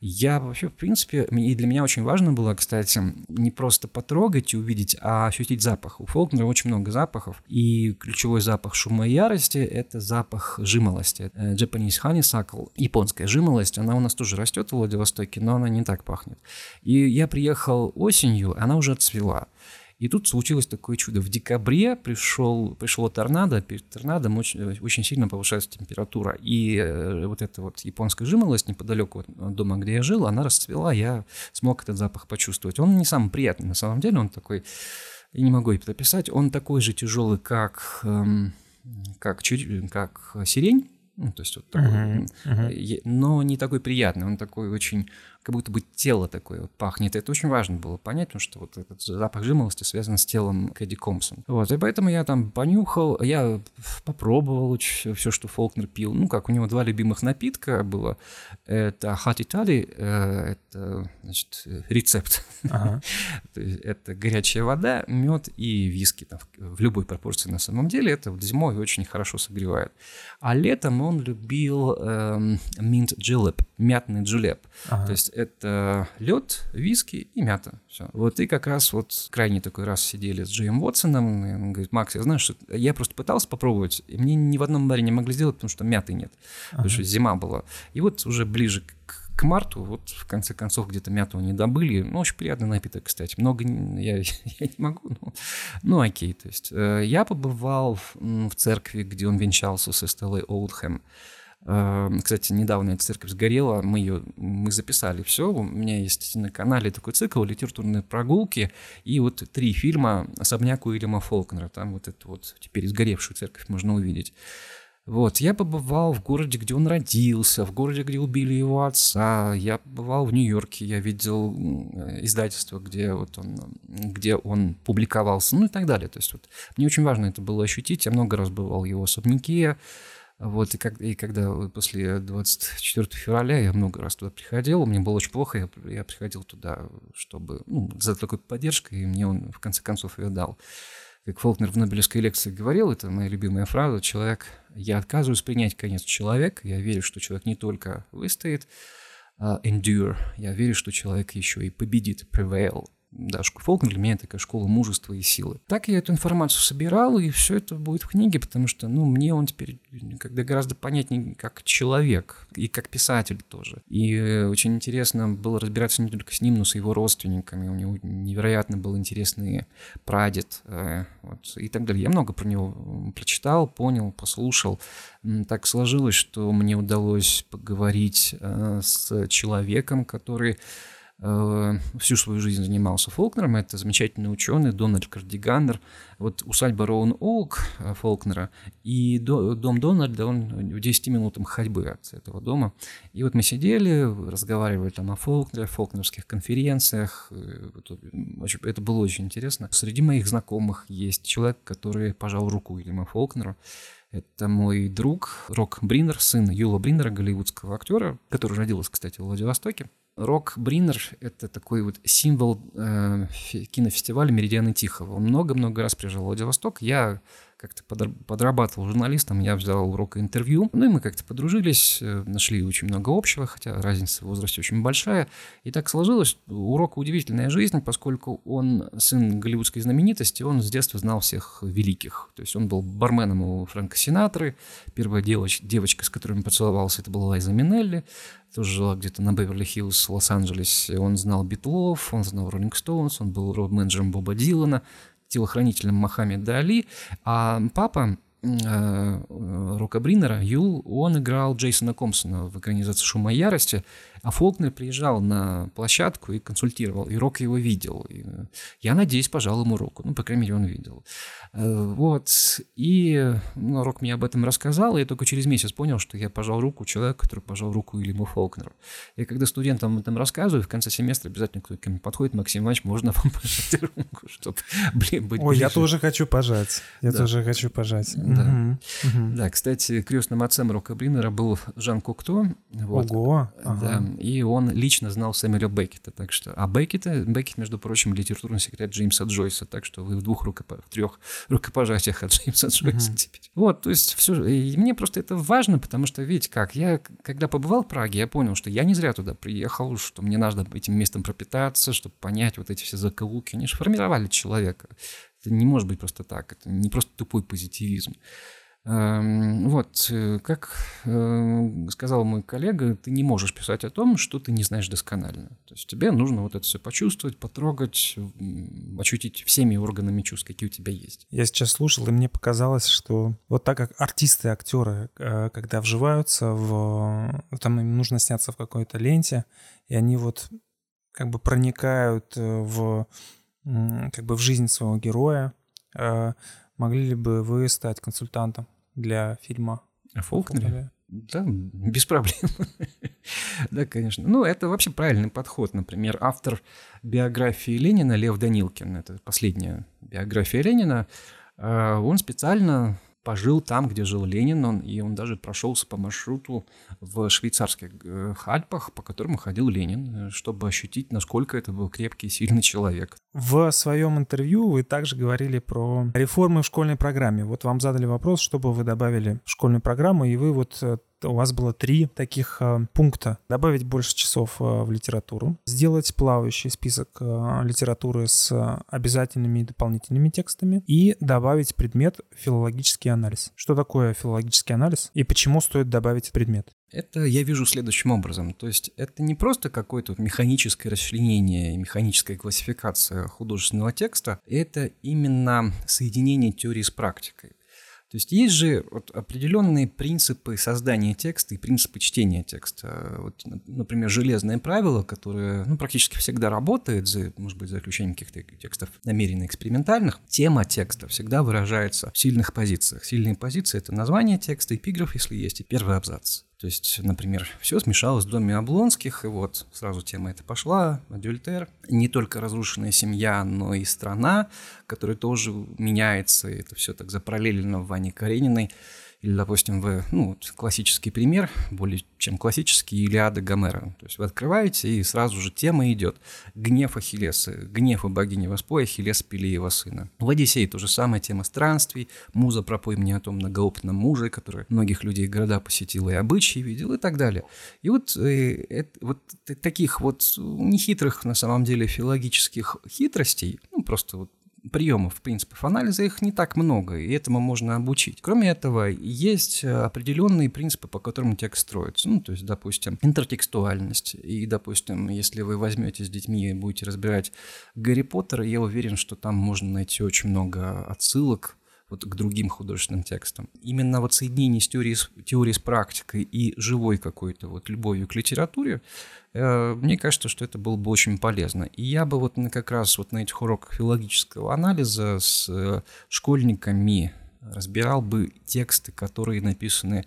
Я вообще, в принципе, и для меня очень важно было, кстати, не просто потрогать и увидеть, а ощутить запах. У Фолкнера очень много запахов, и ключевой запах шума и ярости – это запах жимолости. Japanese honeysuckle, японская жимолость, она у нас тоже растет в Владивостоке, но она не так пахнет. И я приехал осенью, она уже отцвела. И тут случилось такое чудо. В декабре пришел, пришло торнадо, перед торнадом очень, очень сильно повышается температура. И вот эта вот японская жимолость неподалеку от дома, где я жил, она расцвела, я смог этот запах почувствовать. Он не самый приятный на самом деле, он такой, я не могу это описать, он такой же тяжелый, как, как, как сирень. Ну, то есть вот такой, uh-huh, uh-huh. но не такой приятный, он такой очень, как будто бы тело такое вот пахнет. Это очень важно было понять, потому что вот этот запах жимолости связан с телом Кэдди Компсон. Вот, и поэтому я там понюхал, я попробовал все, что Фолкнер пил. Ну, как у него два любимых напитка было. Это hot Italy, это, значит, рецепт. Uh-huh. Это горячая вода, мед и виски там, в любой пропорции на самом деле. Это вот зимой очень хорошо согревает. А летом он любил эм, mint julep, мятный джулеп. Ага. То есть это лед, виски и мята. Все. Вот и как раз вот крайний такой раз сидели с Джейм Уотсоном, и он говорит: «Макс, я знаю, что я просто пытался попробовать, и мне ни в одном баре не могли сделать, потому что мяты нет, ага. потому что зима была». И вот уже ближе к к марту, вот в конце концов где-то мяту не добыли. Ну, очень приятный напиток, кстати. Много я, я не могу, но ну, окей. То есть э, я побывал в, в церкви, где он венчался с Эстеллой Олдхэм. Э, кстати, недавно эта церковь сгорела, мы ее мы записали все. У меня есть на канале такой цикл «Литературные прогулки» и вот три фильма «Особняк Уильяма Фолкнера». Там вот эту вот теперь сгоревшую церковь можно увидеть. Вот, я побывал в городе, где он родился, в городе, где убили его отца, я побывал в Нью-Йорке, я видел издательство, где, вот он, где он публиковался, ну и так далее. То есть вот, мне очень важно это было ощутить, я много раз бывал в его особняке, вот, и, как, и когда после двадцать четвёртого февраля я много раз туда приходил, мне было очень плохо, я, я приходил туда, чтобы, ну, за такой поддержкой, и мне он в конце концов ее дал. Как Фолкнер в Нобелевской лекции говорил, это моя любимая фраза: «Человек, я отказываюсь принять конец человека, я верю, что человек не только выстоит, uh, endure, я верю, что человек еще и победит, prevail». Да, Фолкнер для меня такая школа мужества и силы. Так я эту информацию собирал, и все это будет в книге, потому что, ну, мне он теперь когда гораздо понятнее как человек и как писатель тоже. И очень интересно было разбираться не только с ним, но и с его родственниками. У него невероятно был интересный прадед, вот, и так далее. Я много про него прочитал, понял, послушал. Так сложилось, что мне удалось поговорить с человеком, который всю свою жизнь занимался Фолкнером. Это замечательный ученый Дональд Кардиганер. Вот усадьба Роун-Оук Фолкнера и дом Дональда, он в десяти минутах ходьбы от этого дома. И вот мы сидели, разговаривали там о Фолкнере, фолкнерских конференциях. Это было очень интересно. Среди моих знакомых есть человек, который пожал руку Уильяму Фолкнеру. Это мой друг Рок Бринер, сын Юла Бринера, голливудского актера, который родился, кстати, в Владивостоке. Рок Бринер — это такой вот символ э, кинофестиваля «Меридианы Тихого». Он много-много раз приезжал в Владивосток. Я как-то подрабатывал журналистом, я взял у Рока интервью. Ну и мы как-то подружились, нашли очень много общего, хотя разница в возрасте очень большая. И так сложилось. У Рока удивительная жизнь, поскольку он сын голливудской знаменитости, он с детства знал всех великих. То есть он был барменом у Фрэнка Синатры. Первая девочка, девочка с которой он поцеловался, это была Лайза Минелли. Тоже жила где-то на Беверли-Хиллз, Лос-Анджелесе. Он знал Битлов, он знал Роллинг Стоунс, он был род-менеджером Боба Дилана, телохранителем Мохаммеда Али. А папа э, Рока Бринера, Юл, он играл Джейсона Компсона в экранизации «Шума и ярости», а Фолкнер приезжал на площадку и консультировал, и Рок его видел. И, я надеюсь, пожал ему руку. Ну, по крайней мере, он видел. Э, вот. И ну, Рок мне об этом рассказал, и я только через месяц понял, что я пожал руку человеку, который пожал руку Уильяму Фолкнеру. И когда студентам об этом рассказываю, в конце семестра обязательно кто-то ко мне подходит: Максим Иванович, можно вам пожать руку, чтобы, блин, быть... Ой, ближе. Я тоже хочу пожать. Я да. тоже хочу пожать. Да. Угу. Угу. Да, кстати, крестным отцем Рока Бринера был Жан Кокто. Вот. Ого! Ага. Да. И он лично знал Сэмюэля Беккета, так что... А Беккета, Беккет, между прочим, литературный секретарь Джеймса Джойса, так что вы в двух рукопожатиях, в трех рукопожатиях от Джеймса Джойса mm-hmm. теперь. Вот, то есть все. И мне просто это важно, потому что, видите как, я когда побывал в Праге, я понял, что я не зря туда приехал, что мне надо этим местом пропитаться, чтобы понять вот эти все закоулки. Они же формировали человека. Это не может быть просто так, это не просто тупой позитивизм. Вот, как сказал мой коллега, ты не можешь писать о том, что ты не знаешь досконально. То есть тебе нужно вот это все почувствовать, потрогать, ощутить всеми органами чувств, какие у тебя есть. Я сейчас слушал, и мне показалось, что вот так как артисты, актеры, когда вживаются, в... там им нужно сняться в какой-то ленте, и они вот как бы проникают в, как бы в жизнь своего героя. Могли ли бы вы стать консультантом для фильма о Фолкнере? Да, без проблем. Да, конечно. Ну, это вообще правильный подход. Например, автор биографии Ленина Лев Данилкин, это последняя биография Ленина, он специально пожил там, где жил Ленин, он, и он даже прошелся по маршруту в швейцарских Альпах, по которому ходил Ленин, чтобы ощутить, насколько это был крепкий и сильный человек. В своем интервью вы также говорили про реформы в школьной программе. Вот вам задали вопрос, чтобы вы добавили в школьную программу, и вы вот... У вас было три таких э, пункта. Добавить больше часов э, в литературу, сделать плавающий список э, литературы с э, обязательными и дополнительными текстами и добавить предмет филологический анализ. Что такое филологический анализ и почему стоит добавить предмет? Это я вижу следующим образом. То есть это не просто какое-то механическое расчленение, механическая классификация художественного текста, это именно соединение теории с практикой. То есть есть же вот определенные принципы создания текста и принципы чтения текста. Вот, например, железное правило, которое ну, практически всегда работает, за, может быть, за исключением каких-то текстов намеренно экспериментальных. Тема текста всегда выражается в сильных позициях. Сильные позиции – это название текста, эпиграф, если есть, и первый абзац. То есть, например, все смешалось в доме Облонских, и вот сразу тема эта пошла, адюльтер. Не только разрушенная семья, но и страна, которая тоже меняется, и это все так запараллелено в Ване Карениной. Или, допустим, вы, ну, вот классический пример, более чем классический, Илиада Гомера. То есть вы открываете, и сразу же тема идет. Гнев Ахиллеса, гнев у богини Воспой, Ахиллес Пелеева сына. В «Одиссее» то же самое, тема странствий. «Муза, пропой мне о том многоопытном муже, который многих людей города посетил и обычаи видел», и так далее. И вот, и, это, вот таких вот нехитрых, на самом деле, филологических хитростей, ну, просто вот, приемов, принципов анализа, их не так много, и этому можно обучить. Кроме этого, есть определенные принципы, по которым текст строится. Ну, то есть, допустим, интертекстуальность. И, допустим, если вы возьмете с детьми и будете разбирать Гарри Поттера, я уверен, что там можно найти очень много отсылок вот к другим художественным текстам. Именно вот соединение с теорией, теорией с практикой и живой какой-то вот любовью к литературе, э, мне кажется, что это было бы очень полезно. И я бы вот на, как раз вот на этих уроках филологического анализа с э, школьниками разбирал бы тексты, которые написаны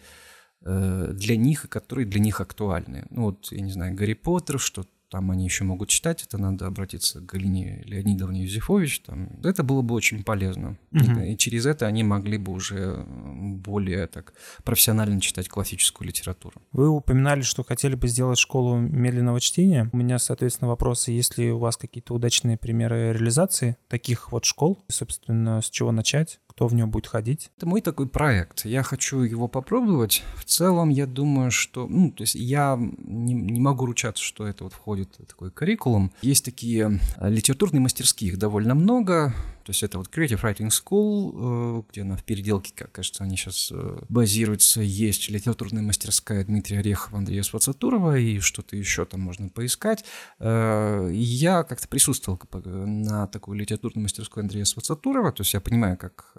э, для них и которые для них актуальны. Ну вот, я не знаю, Гарри Поттер, что-то там они еще могут читать, это надо обратиться к Галине Леонидовне Юзефович. Там. Это было бы очень полезно. Uh-huh. И через это они могли бы уже более так профессионально читать классическую литературу. Вы упоминали, что хотели бы сделать школу медленного чтения. У меня, соответственно, вопросы, есть ли у вас какие-то удачные примеры реализации таких вот школ, и, собственно, с чего начать? Кто в нем будет ходить? Это мой такой проект. Я хочу его попробовать. В целом, я думаю, что... Ну, то есть я не, не могу ручаться, что это вот входит в такой curriculum. Есть такие литературные мастерские, их довольно много. То есть это вот Creative Writing School, где она в переделке, как кажется, они сейчас базируются. Есть литературная мастерская Дмитрия Орехова, Андрея Свацатурова и что-то еще там можно поискать. Я как-то присутствовал на такой литературной мастерской Андрея Свацатурова. То есть я понимаю, как,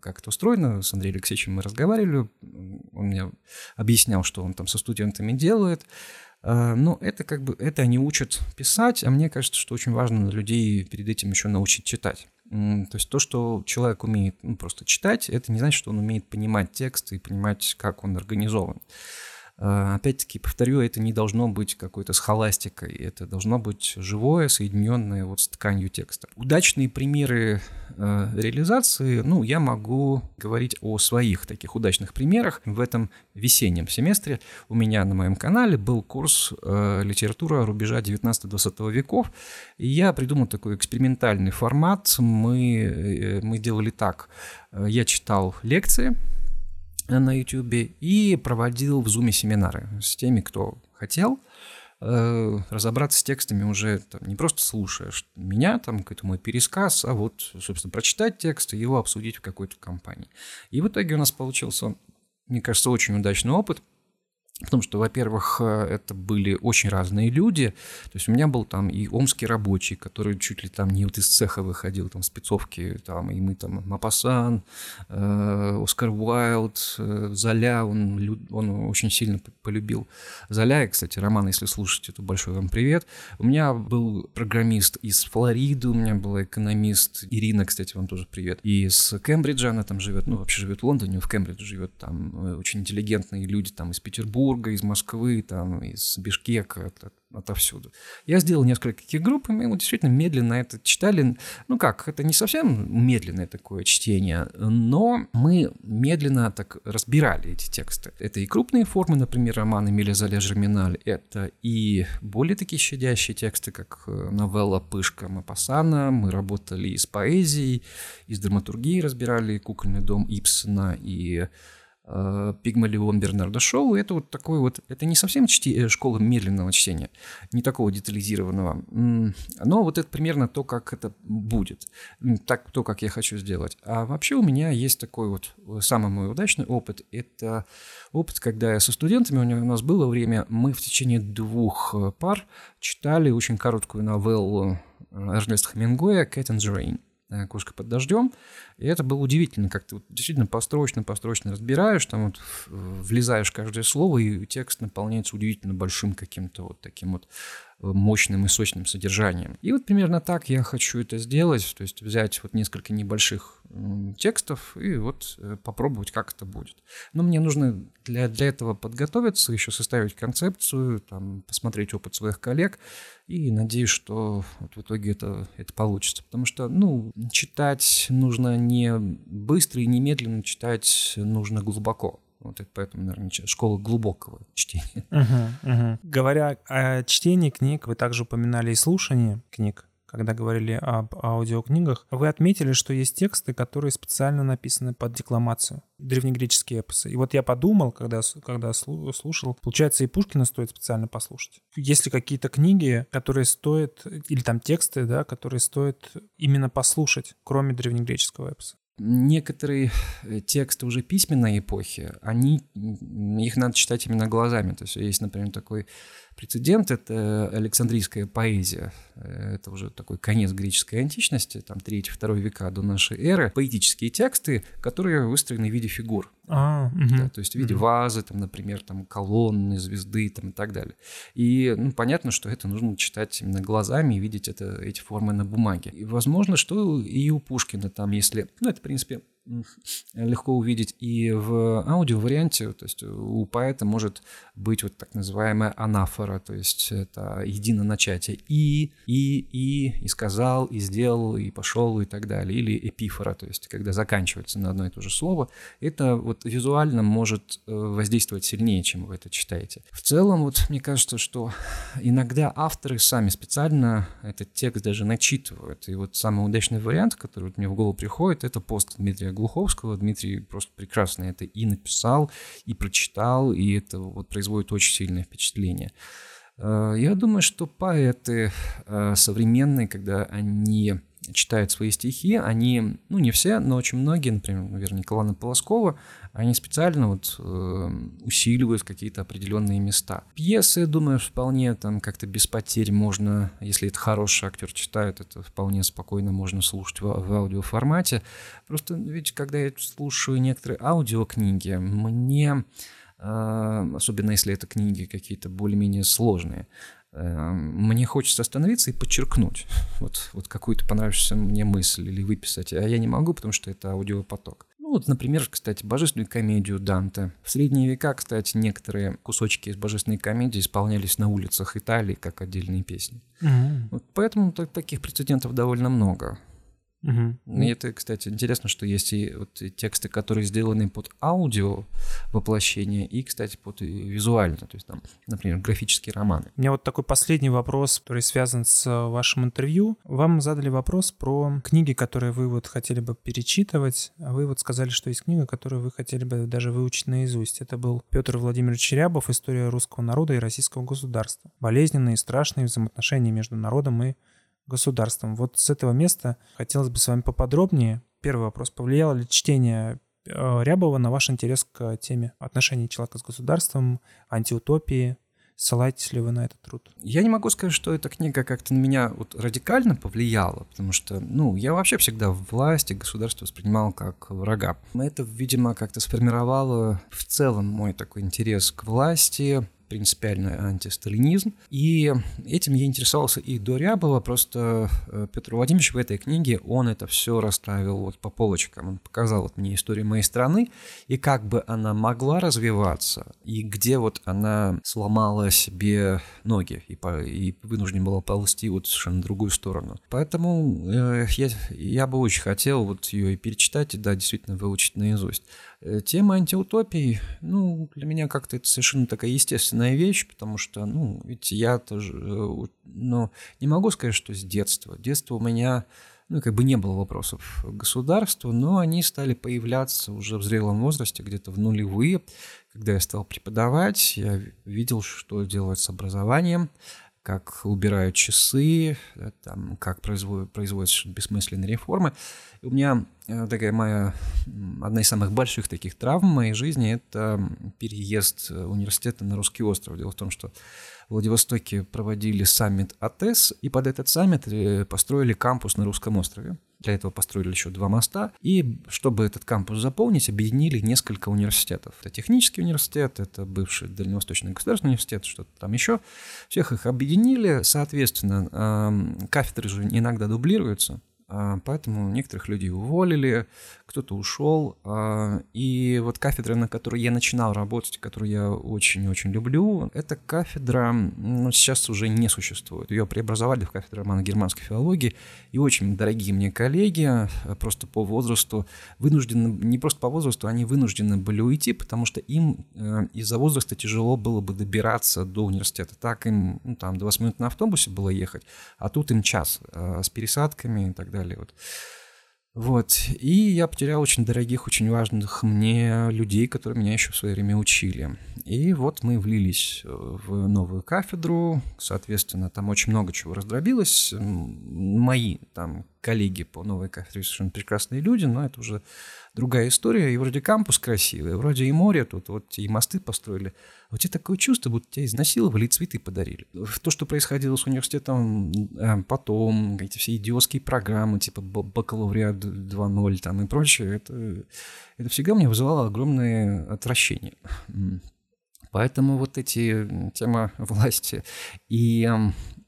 как это устроено. С Андреем Алексеевичем мы разговаривали. Он мне объяснял, что он там со студентами делает. Но это как бы, это они учат писать, а мне кажется, что очень важно людей перед этим еще научить читать. То есть то, что человек умеет, ну, просто читать, это не значит, что он умеет понимать текст и понимать, как он организован. Опять-таки, повторю, это не должно быть какой-то схоластикой, это должно быть живое, соединенное вот с тканью текста. Удачные примеры э, реализации, ну, я могу говорить о своих таких удачных примерах. В этом весеннем семестре у меня на моем канале был курс э, «Литература рубежа девятнадцатого-двадцатого веков», и я придумал такой экспериментальный формат. Мы, э, мы делали так, я читал лекции на Ютубе и проводил в Зуме семинары с теми, кто хотел э, разобраться с текстами уже там, не просто слушая меня, там, какой-то мой пересказ, а вот, собственно, прочитать текст и его обсудить в какой-то компании. И в итоге у нас получился, мне кажется, очень удачный опыт. Потому что, во-первых, это были очень разные люди. То есть у меня был там и омский рабочий, который чуть ли там не вот из цеха выходил, там, спецовки, там, и мы там Мопассан, э, Оскар Уайлд, э, Золя, он, он очень сильно полюбил Золя. И, кстати, Роман, если слушаете, то большой вам привет. У меня был программист из Флориды, у меня была экономист Ирина, кстати, вам тоже привет. И из Кембриджа она там живет, ну, вообще живет в Лондоне, в Кембридже живет, там очень интеллигентные люди, там, из Петербурга, из Москвы, там, из Бишкека, от, отовсюду. Я сделал несколько таких групп, и мы вот действительно медленно это читали. Ну как, это не совсем медленное такое чтение, но мы медленно так разбирали эти тексты. Это и крупные формы, например, роман Эмиля Золя «Жерминаль», это и более такие щадящие тексты, как новелла «Пышка» Мопассана. Мы работали и с поэзией, и с драматургией разбирали «Кукольный дом» Ибсена и «Пигмалион» Бернарда Шоу. Это вот такой вот, это не совсем чти, школа медленного чтения, не такого детализированного, но вот это примерно то, как это будет, так, то, как я хочу сделать. А вообще у меня есть такой вот самый мой удачный опыт, это опыт, когда я со студентами, у нас было время, мы в течение двух пар читали очень короткую новеллу Эрнеста Хемингуэя «Cat in the Rain», «Кошка под дождем». И это было удивительно, как ты вот действительно построчно-построчно разбираешь, там вот влезаешь в каждое слово, и текст наполняется удивительно большим каким-то вот таким вот мощным и сочным содержанием. И вот примерно так я хочу это сделать, то есть взять вот несколько небольших текстов и вот попробовать, как это будет. Но мне нужно для, для этого подготовиться, еще составить концепцию, там, посмотреть опыт своих коллег, и надеюсь, что вот в итоге это, это получится. Потому что, ну, читать нужно не быстро и не медленно, читать нужно глубоко. Вот это поэтому, наверное, школа глубокого чтения. Uh-huh, uh-huh. Говоря о чтении книг, вы также упоминали и слушание книг, когда говорили об аудиокнигах. Вы отметили, что есть тексты, которые специально написаны под декламацию. Древнегреческие эпосы. И вот я подумал, когда, когда слушал, получается, и Пушкина стоит специально послушать. Есть ли какие-то книги, которые стоит, или там тексты, да, которые стоит именно послушать, кроме древнегреческого эпоса? Некоторые тексты уже письменной эпохи, они, их надо читать именно глазами. То есть есть, например, такой прецедент, это Александрийская поэзия. Это уже такой конец греческой античности, там третий-второй века до нашей эры. Поэтические тексты, которые выстроены в виде фигур. А, угу. Да, то есть в виде угу. вазы, там, например, там, колонны, звезды там, и так далее. И ну, понятно, что это нужно читать именно глазами и видеть это, эти формы на бумаге. И возможно, что и у Пушкина там, если... Ну, это, в принципе... легко увидеть и в аудиоварианте, то есть у поэта может быть вот так называемая анафора, то есть это единоначатие и, и, и, и сказал, и сделал, и пошел, и так далее, или эпифора, то есть когда заканчивается на одно и то же слово, это вот визуально может воздействовать сильнее, чем вы это читаете. В целом, вот мне кажется, что иногда авторы сами специально этот текст даже начитывают, и вот самый удачный вариант, который вот мне в голову приходит, это пост Дмитрия Глуховского. Дмитрий просто прекрасно это и написал, и прочитал, и это вот производит очень сильное впечатление. Я думаю, что поэты современные, когда они читают свои стихи, они, ну не все, но очень многие, например, Вера Николаевна Полоскова, они специально вот усиливают какие-то определенные места. Пьесы, думаю, вполне там как-то без потерь можно, если это хороший актер читает, это вполне спокойно можно слушать в, в аудиоформате. Просто ведь когда я слушаю некоторые аудиокниги, мне... особенно если это книги какие-то более-менее сложные, мне хочется остановиться и подчеркнуть вот, вот какую-то понравившуюся мне мысль или выписать, а я не могу, потому что это аудиопоток. Ну вот, например, кстати, божественную комедию Данте. В средние века, кстати, некоторые кусочки из божественной комедии исполнялись на улицах Италии как отдельные песни. Mm-hmm. Вот поэтому так, таких прецедентов довольно много. Угу. И это, кстати, интересно, что есть и вот тексты, которые сделаны под аудио воплощение и, кстати, под визуально, то есть там, например, графические романы. У меня вот такой последний вопрос, который связан с вашим интервью. Вам задали вопрос про книги, которые вы вот хотели бы перечитывать, а вы вот сказали, что есть книга, которую вы хотели бы даже выучить наизусть. Это был Петр Владимирович Рябов «История русского народа и российского государства. Болезненные и страшные взаимоотношения между народом и государством». Вот с этого места хотелось бы с вами поподробнее. Первый вопрос. Повлияло ли чтение Рябова на ваш интерес к теме отношений человека с государством, антиутопии? Ссылаетесь ли вы на этот труд? Я не могу сказать, что эта книга как-то на меня вот радикально повлияла, потому что, ну, я вообще всегда власть и государство воспринимал как врага. Это, видимо, как-то сформировало в целом мой такой интерес к власти, принципиальный антисталинизм. И этим я интересовался и до Рябова, просто Петр Владимирович в этой книге, он это все расставил вот по полочкам. Он показал вот мне историю моей страны, и как бы она могла развиваться, и где вот она сломала себе ноги, и, по, и вынуждена была ползти вот совершенно в другую сторону. Поэтому э, я, я бы очень хотел вот ее и перечитать, и да, действительно выучить наизусть. Тема антиутопии, ну, для меня как-то это совершенно такая естественная вещь, потому что, ну, ведь я тоже, ну, не могу сказать, что с детства. Детство у меня, ну, как бы не было вопросов к государству, но они стали появляться уже в зрелом возрасте, где-то в нулевые, когда я стал преподавать, я видел, что делать с образованием, как убирают часы, да, там, как производят, производятся бессмысленные реформы. И у меня такая моя, одна из самых больших таких травм в моей жизни – это переезд университета на Русский остров. Дело в том, что в Владивостоке проводили саммит АТЭС, и под этот саммит построили кампус на Русском острове. Для этого построили еще два моста. И чтобы этот кампус заполнить, объединили несколько университетов. Это технический университет, это бывший Дальневосточный государственный университет, что-то там еще. Всех их объединили. Соответственно, кафедры же иногда дублируются. Поэтому некоторых людей уволили, кто-то ушел. И вот кафедра, на которой я начинал работать, которую я очень-очень люблю, эта кафедра, ну, сейчас уже не существует. Ее преобразовали в кафедру романо-германской филологии, и очень дорогие мне коллеги просто по возрасту вынуждены, не просто по возрасту, они вынуждены были уйти, потому что им из-за возраста тяжело было бы добираться до университета. Так им, ну, там, двадцать минут на автобусе было ехать, а тут им час с пересадками и так далее. Вот. Вот, и я потерял очень дорогих, очень важных мне людей, которые меня еще в свое время учили. И вот мы влились в новую кафедру, соответственно, там очень много чего раздробилось. Мои там коллеги по новой кафедре совершенно прекрасные люди, но это уже другая история. И вроде кампус красивый, вроде и море тут, вот и мосты построили. Вот тебе такое чувство, будто тебя изнасиловали и цветы подарили. То, что происходило с университетом потом, эти все идиотские программы, типа бакалавриат два ноль там и прочее, это, это всегда мне вызывало огромное отвращение. Поэтому вот эти темы власти и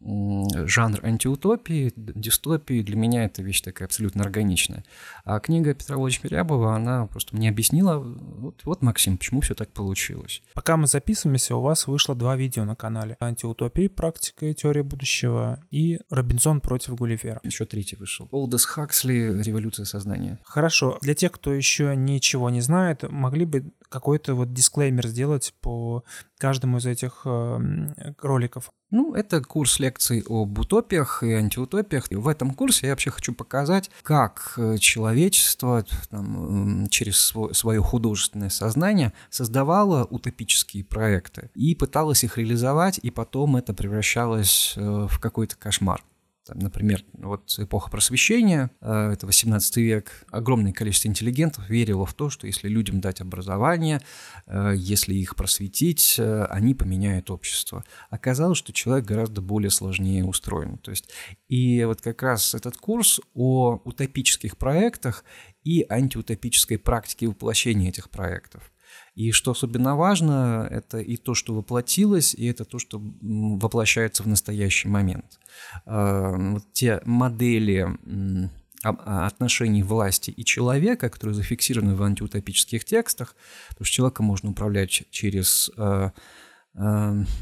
жанр антиутопии, дистопии для меня это вещь такая абсолютно органичная. А книга Петра Владимировича Рябова, она просто мне объяснила, вот, вот, Максим, почему все так получилось. Пока мы записываемся, у вас вышло два видео на канале: «Антиутопии. Практика и теория будущего» и «Робинзон против Гулливера». Еще третий вышел. Олдес Хаксли «Революция сознания». Хорошо. Для тех, кто еще ничего не знает, могли бы какой-то вот дисклеймер сделать по каждому из этих роликов? Ну, это курс лекций об утопиях и антиутопиях. И в этом курсе я вообще хочу показать, как человечество там, через свое художественное сознание создавало утопические проекты и пыталось их реализовать, и потом это превращалось в какой-то кошмар. Например, вот эпоха просвещения, это восемнадцатый век, огромное количество интеллигентов верило в то, что если людям дать образование, если их просветить, они поменяют общество. Оказалось, что человек гораздо более сложнее устроен. То есть, и вот как раз этот курс о утопических проектах и антиутопической практике воплощения этих проектов. И что особенно важно, это и то, что воплотилось, и это то, что воплощается в настоящий момент. Вот те модели отношений власти и человека, которые зафиксированы в антиутопических текстах, потому что человека можно управлять через...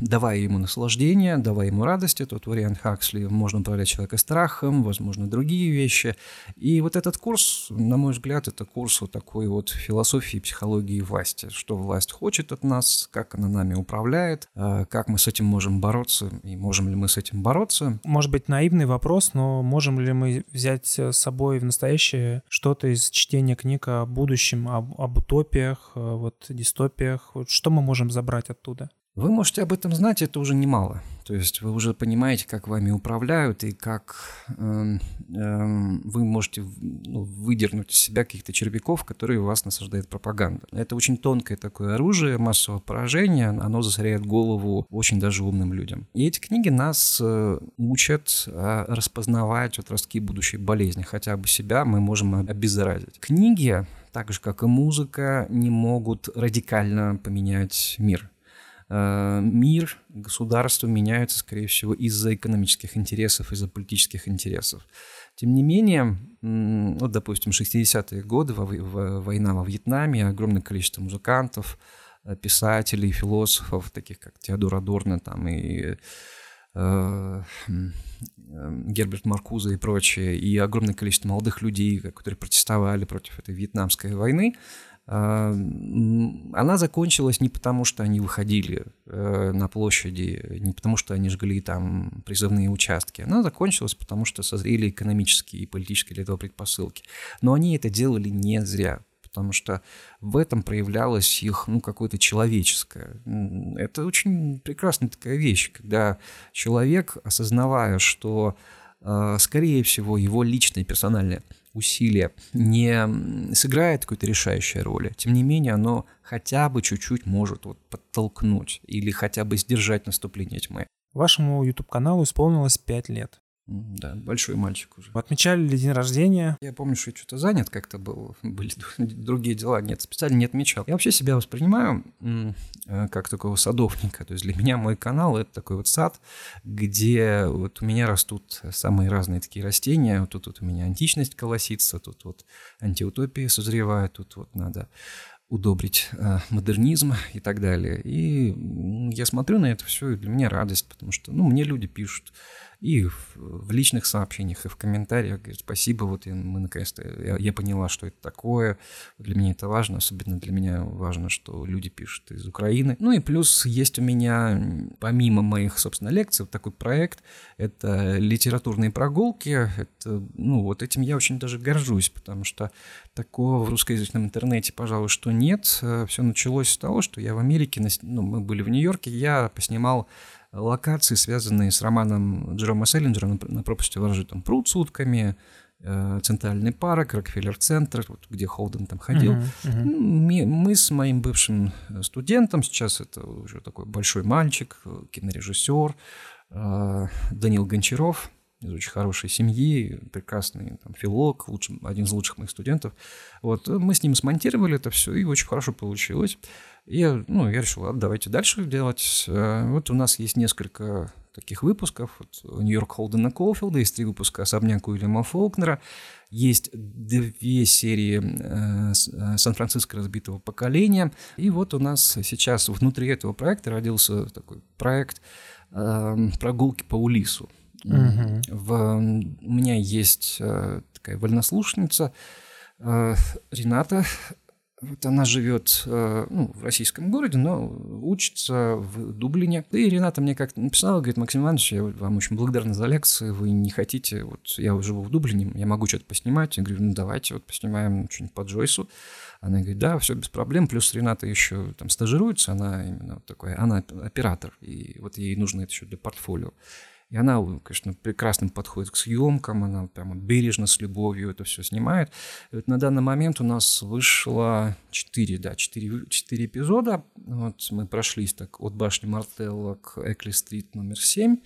давая ему наслаждение, давая ему радость, тот вариант Хаксли, можно управлять человека страхом, возможно, другие вещи. И вот этот курс, на мой взгляд, это курс вот такой вот философии, психологии власти, что власть хочет от нас, как она нами управляет, как мы с этим можем бороться и можем ли мы с этим бороться. Может быть, наивный вопрос, но можем ли мы взять с собой в настоящее что-то из чтения книг о будущем, об, об утопиях, вот, дистопиях? Что мы можем забрать оттуда? Вы можете об этом знать, это уже немало. То есть вы уже понимаете, как вами управляют и как э, э, вы можете, ну, выдернуть из себя каких-то червяков, которые у вас насаждает пропаганда. Это очень тонкое такое оружие массового поражения, оно засоряет голову очень даже умным людям. И эти книги нас э, учат э, распознавать вот ростки будущей болезни. Хотя бы себя мы можем обеззаразить. Книги, так же как и музыка, не могут радикально поменять мир. Мир, государство меняются, скорее всего, из-за экономических интересов, из-за политических интересов. Тем не менее, вот, допустим, шестидесятые годы, война во Вьетнаме, огромное количество музыкантов, писателей, философов, таких как Теодор Адорно там, и э, Герберт Маркузе и прочее, и огромное количество молодых людей, которые протестовали против этой вьетнамской войны, она закончилась не потому, что они выходили на площади, не потому, что они жгли там призывные участки. Она закончилась, потому что созрели экономические и политические для этого предпосылки. Но они это делали не зря, потому что в этом проявлялось их, ну, какое-то человеческое. Это очень прекрасная такая вещь, когда человек, осознавая, что, скорее всего, его личное персональное усилие не сыграет какой-то решающей роли, тем не менее оно хотя бы чуть-чуть может вот подтолкнуть или хотя бы сдержать наступление тьмы. Вашему YouTube-каналу исполнилось пять лет. Да, большой мальчик уже. Вы отмечали ли день рождения? Я помню, что я что-то занят как-то был. Были другие дела. Нет, специально не отмечал. Я вообще себя воспринимаю как такого садовника. То есть для меня мой канал — это такой вот сад, где вот у меня растут самые разные такие растения. Вот тут вот у меня античность колосится, тут вот антиутопии созревают, тут вот надо удобрить модернизм и так далее. И я смотрю на это все, и для меня радость, потому что, ну, мне люди пишут и в личных сообщениях, и в комментариях, говорят, спасибо, вот я, мы наконец-то, я, я поняла, что это такое, для меня это важно, особенно для меня важно, что люди пишут из Украины. Ну и плюс есть у меня, помимо моих, собственно, лекций, вот такой проект, это литературные прогулки, это, ну вот этим я очень даже горжусь, потому что такого в русскоязычном интернете, пожалуй, что нет. Все началось с того, что я в Америке, ну, мы были в Нью-Йорке, я поснимал локации, связанные с романом Джерома Селлинджера «На пропасти воржи», там пруд с утками, Центральный парк, Рокфеллер-центр, вот где Холден там ходил. Uh-huh, uh-huh. Мы, мы с моим бывшим студентом, сейчас это уже такой большой мальчик, кинорежиссер, Данил Гончаров, из очень хорошей семьи, прекрасный там филолог, лучший, один из лучших моих студентов. Вот, мы с ним смонтировали это все, и очень хорошо получилось. И, ну, я решил, ладно, давайте дальше делать. Вот у нас есть несколько таких выпусков. Вот «Нью-Йорк Холдена Коуфилда», есть три выпуска «Особняк Уильяма Фолкнера», есть две серии э, «Сан-Франциско разбитого поколения». И вот у нас сейчас внутри этого проекта родился такой проект э, «Прогулки по Улиссу». Uh-huh. В, у меня есть э, такая вольнослушница э, Рената. Вот она живет э, ну, в российском городе, но учится в Дублине. И Рената мне как-то написала, говорит, Максим Иванович, я вам очень благодарна за лекции, вы не хотите, вот я живу в Дублине, я могу что-то поснимать. Я говорю, ну давайте вот поснимаем что-нибудь по Джойсу. Она говорит, да, все без проблем. Плюс Рената еще там стажируется, она именно вот такой, она оператор, и вот ей нужно это еще для портфолио. И она, конечно, прекрасно подходит к съемкам, она прямо бережно, с любовью это все снимает. И вот на данный момент у нас вышло четыре, да, четыре, четыре эпизода. Вот мы прошлись так от башни Мартелла к Экли-стрит номер семь.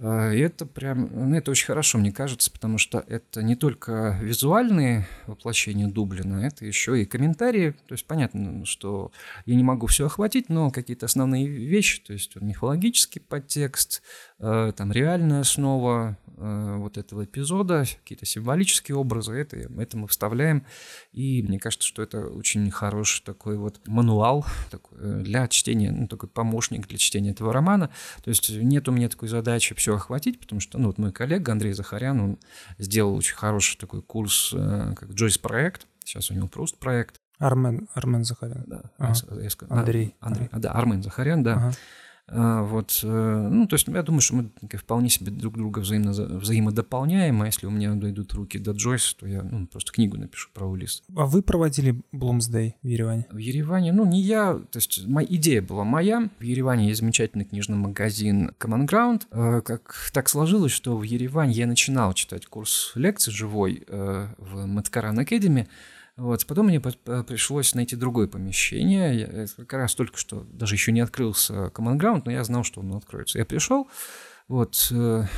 И это прям, ну, это очень хорошо, мне кажется, потому что это не только визуальные воплощения Дублина, это еще и комментарии. То есть понятно, что я не могу все охватить, но какие-то основные вещи, то есть мифологический подтекст, там реальная основа вот этого эпизода, какие-то символические образы, это, это мы вставляем. И мне кажется, что это очень хороший такой вот мануал такой для чтения, ну, такой помощник для чтения этого романа. То есть нет у меня такой задачи все охватить, потому что, ну, вот мой коллега Андрей Захарян, он сделал очень хороший такой курс, э, как Джойс-проект, сейчас у него просто проект. Армен, Армен Захарян. Да, ага. я, я сказал, Андрей. Да, Андрей. Ага. Да, Армен Захарян, да. Ага. А, вот, э, ну, то есть я думаю, что мы вполне себе друг друга взаимно, взаимодополняем, а если у меня дойдут руки до Джойса, то я, ну, просто книгу напишу про Улисса. А вы проводили Блумсдей в Ереване? В Ереване? Ну, не я, то есть моя идея была моя. В Ереване есть замечательный книжный магазин Common Ground. Э, как так сложилось, что в Ереване я начинал читать курс лекций живой э, в Маткаран Академи. Вот, потом мне пришлось найти другое помещение. Я как раз только что, даже еще не открылся Common Ground, но я знал, что он откроется. Я пришел, вот,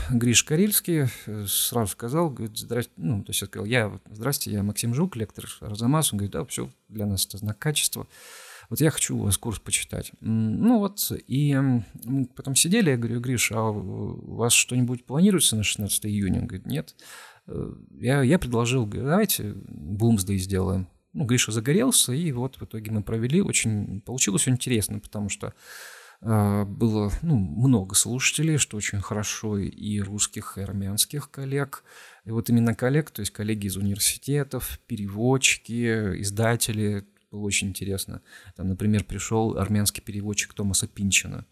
Гриш Карельский сразу сказал, говорит, здрасте, ну, то есть я сказал, я, здрасте, я Максим Жук, лектор Арзамас. Он говорит, да, все, для нас это знак качества. Вот я хочу у вас курс почитать. Ну вот, и мы потом сидели, я говорю, Гриш, а у вас что-нибудь планируется на шестнадцатое июня? Он говорит, нет. Я, я предложил, говорю, давайте Блумсдей сделаем. Ну, Гриша загорелся, и вот в итоге мы провели. Очень получилось очень интересно, потому что э, было, ну, много слушателей, что очень хорошо, и русских, и армянских коллег. И вот именно коллег, то есть коллеги из университетов, переводчики, издатели. Было очень интересно. Там, например, пришел армянский переводчик Томаса Пинчина.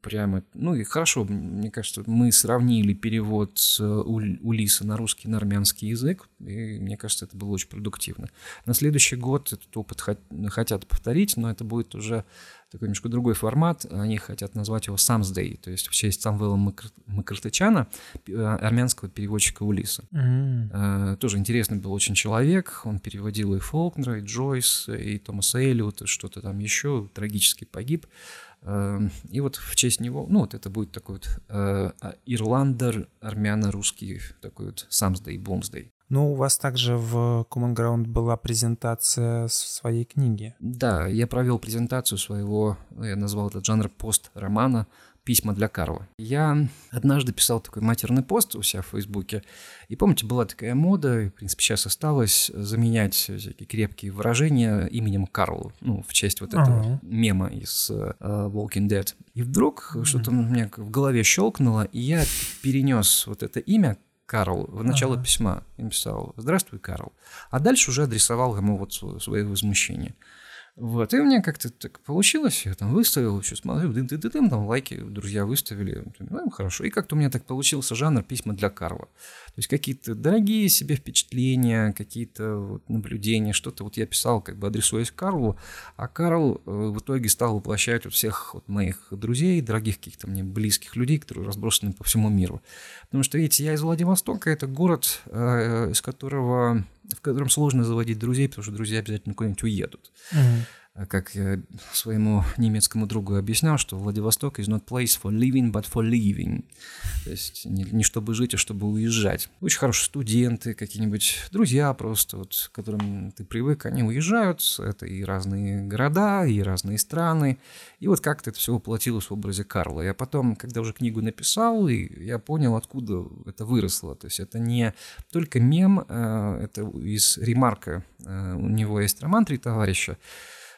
Прямо, ну и хорошо, мне кажется, мы сравнили перевод Улисса на русский, на армянский язык, и мне кажется, это было очень продуктивно. На следующий год этот опыт хотят повторить, но это будет уже такой немножко другой формат, они хотят назвать его «Самсдей», то есть в честь Самвела Макр... Макартычана, армянского переводчика Улиса. Mm-hmm. Тоже интересный был очень человек, он переводил и Фолкнера, и Джойса, и Томаса Элиота, что-то там еще, трагически погиб. И вот в честь него, ну вот это будет такой вот ирландер, армяно-русский, такой вот «Самсдей», «Блумсдей». Ну, у вас также в Common Ground была презентация своей книги. Да, я провел презентацию своего, я назвал этот жанр пост-романа «Письма для Карла». Я однажды писал такой матерный пост у себя в Фейсбуке, и, помните, была такая мода, и, в принципе, сейчас осталось заменять всякие крепкие выражения именем Карл, ну, в честь вот этого ага. мема из uh, Walking Dead. И вдруг ага. что-то у меня в голове щелкнуло, и я перенес вот это имя Карл в начало ага. письма и написал «Здравствуй, Карл», а дальше уже адресовал ему вот свои возмущения. Вот, и у меня как-то так получилось, я там выставил, еще смотрю, дым-дым-дым, там лайки друзья выставили, ну, хорошо. И как-то у меня так получился жанр «Письма для Карла». То есть какие-то дорогие себе впечатления, какие-то вот наблюдения, что-то вот я писал, как бы адресуясь Карлу, а Карл в итоге стал воплощать вот всех вот моих друзей, дорогих каких-то мне близких людей, которые разбросаны по всему миру. Потому что, видите, я из Владивостока, это город, из которого... в котором сложно заводить друзей, потому что друзья обязательно куда-нибудь уедут. Mm-hmm. Как я своему немецкому другу объяснял, что Владивосток is not place for living, but for leaving. То есть не, не чтобы жить, а чтобы уезжать. Очень хорошие студенты, какие-нибудь друзья просто, вот, к которым ты привык, они уезжают. Это и разные города, и разные страны. И вот как-то это все воплотилось в образе Карла. Я потом, когда уже книгу написал, я понял, откуда это выросло. То есть это не только мем, это из Ремарка. У него есть роман «Три товарища».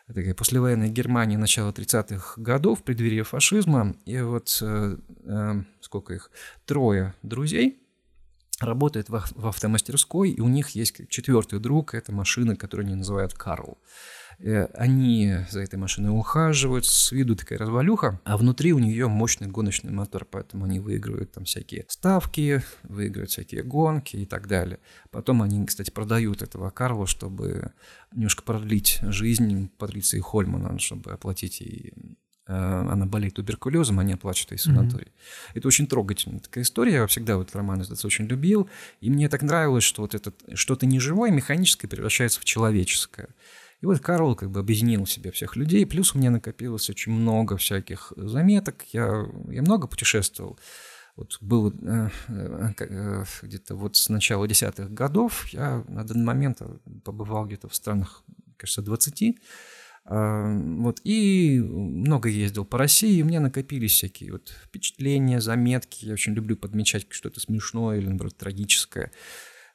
Это послевоенная Германия, начало тридцатых годов, преддверие фашизма. И вот э, э, сколько их? Трое друзей работают в, в автомастерской, и у них есть четвертый друг, это машина, которую они называют «Карл». Они за этой машиной ухаживают, с виду такая развалюха, а внутри у нее мощный гоночный мотор, поэтому они выигрывают там всякие ставки, выигрывают всякие гонки и так далее. Потом они, кстати, продают этого Карла, чтобы немножко продлить жизнь Патриции Хольман, чтобы оплатить ей... Она болеет туберкулезом, они оплачивают ей санаторий. Mm-hmm. Это очень трогательная такая история. Я всегда вот роман этот очень любил. И мне так нравилось, что вот это что-то неживое, механическое превращается в человеческое. И вот Карл как бы объединил в себе всех людей. Плюс у меня накопилось очень много всяких заметок. Я, я много путешествовал. Вот был э, э, где-то вот с начала десятых годов. Я на данный момент побывал где-то в странах, кажется, двадцати. Э, вот, и много ездил по России. У меня накопились всякие вот впечатления, заметки. Я очень люблю подмечать что-то смешное или, например, трагическое.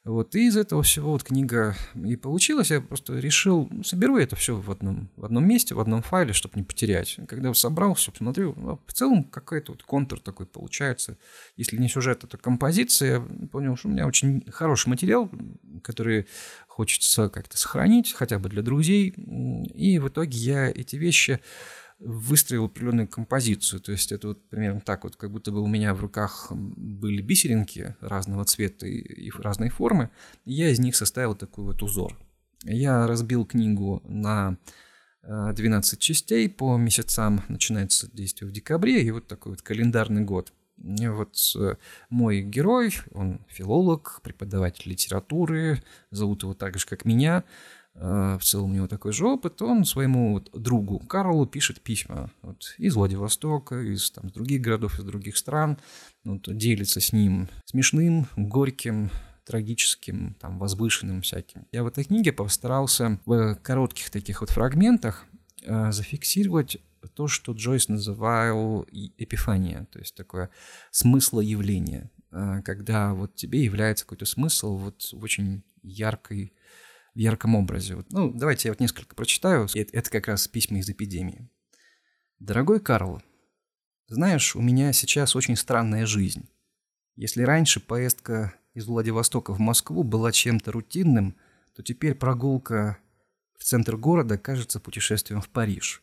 Вот, и из этого всего вот книга и получилась. Я просто решил, ну, соберу это все в одном, в одном месте, в одном файле, чтобы не потерять. Когда вот собрал, все посмотрю, ну, в целом какой-то вот контур такой получается. Если не сюжет, то композиция. Я понял, что у меня очень хороший материал, который хочется как-то сохранить, хотя бы для друзей. И в итоге я эти вещи... выстроил определенную композицию. То есть это вот примерно так вот, как будто бы у меня в руках были бисеринки разного цвета и, и разной формы. И я из них составил такой вот узор. Я разбил книгу на двенадцать частей по месяцам. Начинается действие в декабре, и вот такой вот календарный год. И вот мой герой, он филолог, преподаватель литературы, зовут его так же, как меня. В целом у него такой же опыт, он своему вот другу Карлу пишет письма вот, из Владивостока, из там, других городов, из других стран, вот, делится с ним смешным, горьким, трагическим, там, возвышенным всяким. Я в этой книге постарался в коротких таких вот фрагментах э, зафиксировать то, что Джойс называл эпифания, то есть такое смыслоявление, э, когда вот тебе является какой-то смысл вот, в очень яркой, в ярком образе. Вот. Ну, давайте я вот несколько прочитаю. Это, это как раз письма из эпидемии. «Дорогой Карл, знаешь, у меня сейчас очень странная жизнь. Если раньше поездка из Владивостока в Москву была чем-то рутинным, то теперь прогулка в центр города кажется путешествием в Париж.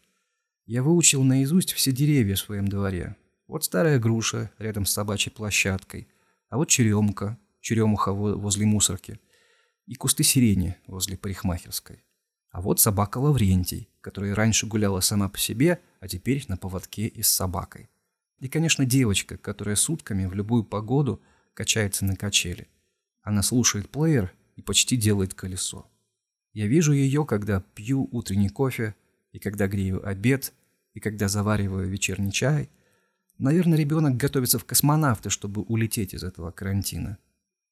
Я выучил наизусть все деревья в своем дворе. Вот старая груша рядом с собачьей площадкой, а вот черемка, черемуха возле мусорки. И кусты сирени возле парикмахерской. А вот собака Лаврентий, которая раньше гуляла сама по себе, а теперь на поводке и с собакой. И, конечно, девочка, которая сутками в любую погоду качается на качеле. Она слушает плеер и почти делает колесо. Я вижу ее, когда пью утренний кофе, и когда грею обед, и когда завариваю вечерний чай. Наверное, ребенок готовится в космонавты, чтобы улететь из этого карантина.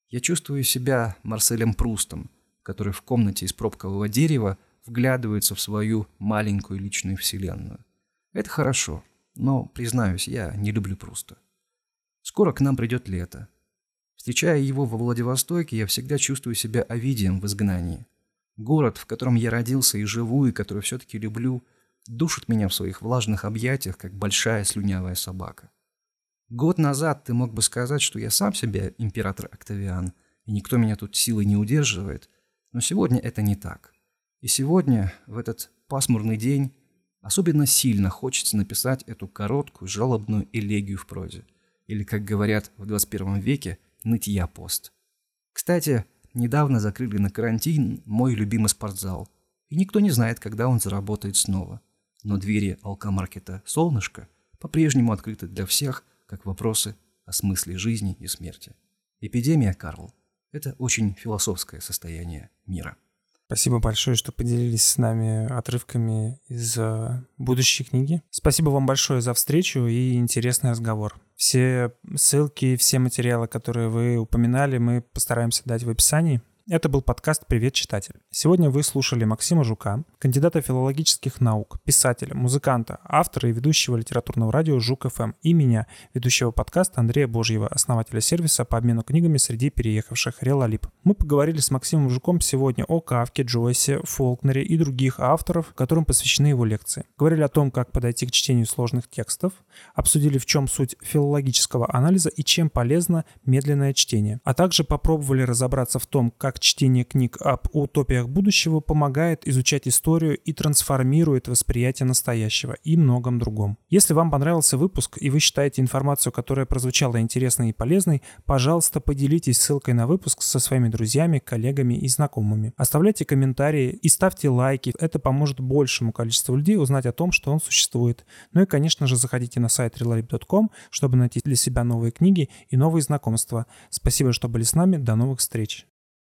Я чувствую себя Марселем Прустом, который в комнате из пробкового дерева вглядывается в свою маленькую личную вселенную. Это хорошо, но, признаюсь, я не люблю Пруста. Скоро к нам придет лето. Встречая его во Владивостоке, я всегда чувствую себя Овидием в изгнании. Город, в котором я родился и живу, и который все-таки люблю, душит меня в своих влажных объятиях, как большая слюнявая собака. Год назад ты мог бы сказать, что я сам себе император Октавиан, и никто меня тут силой не удерживает, но сегодня это не так. И сегодня, в этот пасмурный день, особенно сильно хочется написать эту короткую жалобную элегию в прозе, или, как говорят в двадцать первом веке, нытья пост. Кстати, недавно закрыли на карантин мой любимый спортзал, и никто не знает, когда он заработает снова. Но двери алкомаркета «Солнышко» по-прежнему открыты для всех, как вопросы о смысле жизни и смерти. Эпидемия, Карл, это очень философское состояние мира. Спасибо большое, что поделились с нами отрывками из будущей книги. Спасибо вам большое за встречу и интересный разговор. Все ссылки, все материалы, которые вы упоминали, мы постараемся дать в описании. Это был подкаст «Привет, читатель». Сегодня вы слушали Максима Жука, кандидата филологических наук, писателя, музыканта, автора и ведущего литературного радио «Жук-ФМ» и меня, ведущего подкаста Андрея Божьева, основателя сервиса по обмену книгами среди переехавших «Релалип». Мы поговорили с Максимом Жуком сегодня о Кафке, Джойсе, Фолкнере и других авторов, которым посвящены его лекции. Говорили о том, как подойти к чтению сложных текстов, обсудили, в чем суть филологического анализа и чем полезно медленное чтение, а также попробовали разобраться в том, как чтение книг об утопиях будущего помогает изучать историю и трансформирует восприятие настоящего и многом другом. Если вам понравился выпуск и вы считаете информацию, которая прозвучала интересной и полезной, пожалуйста, поделитесь ссылкой на выпуск со своими друзьями, коллегами и знакомыми. Оставляйте комментарии и ставьте лайки. Это поможет большему количеству людей узнать о том, что он существует. Ну и, конечно же, заходите на сайт релалип точка ком, чтобы найти для себя новые книги и новые знакомства. Спасибо, что были с нами. До новых встреч!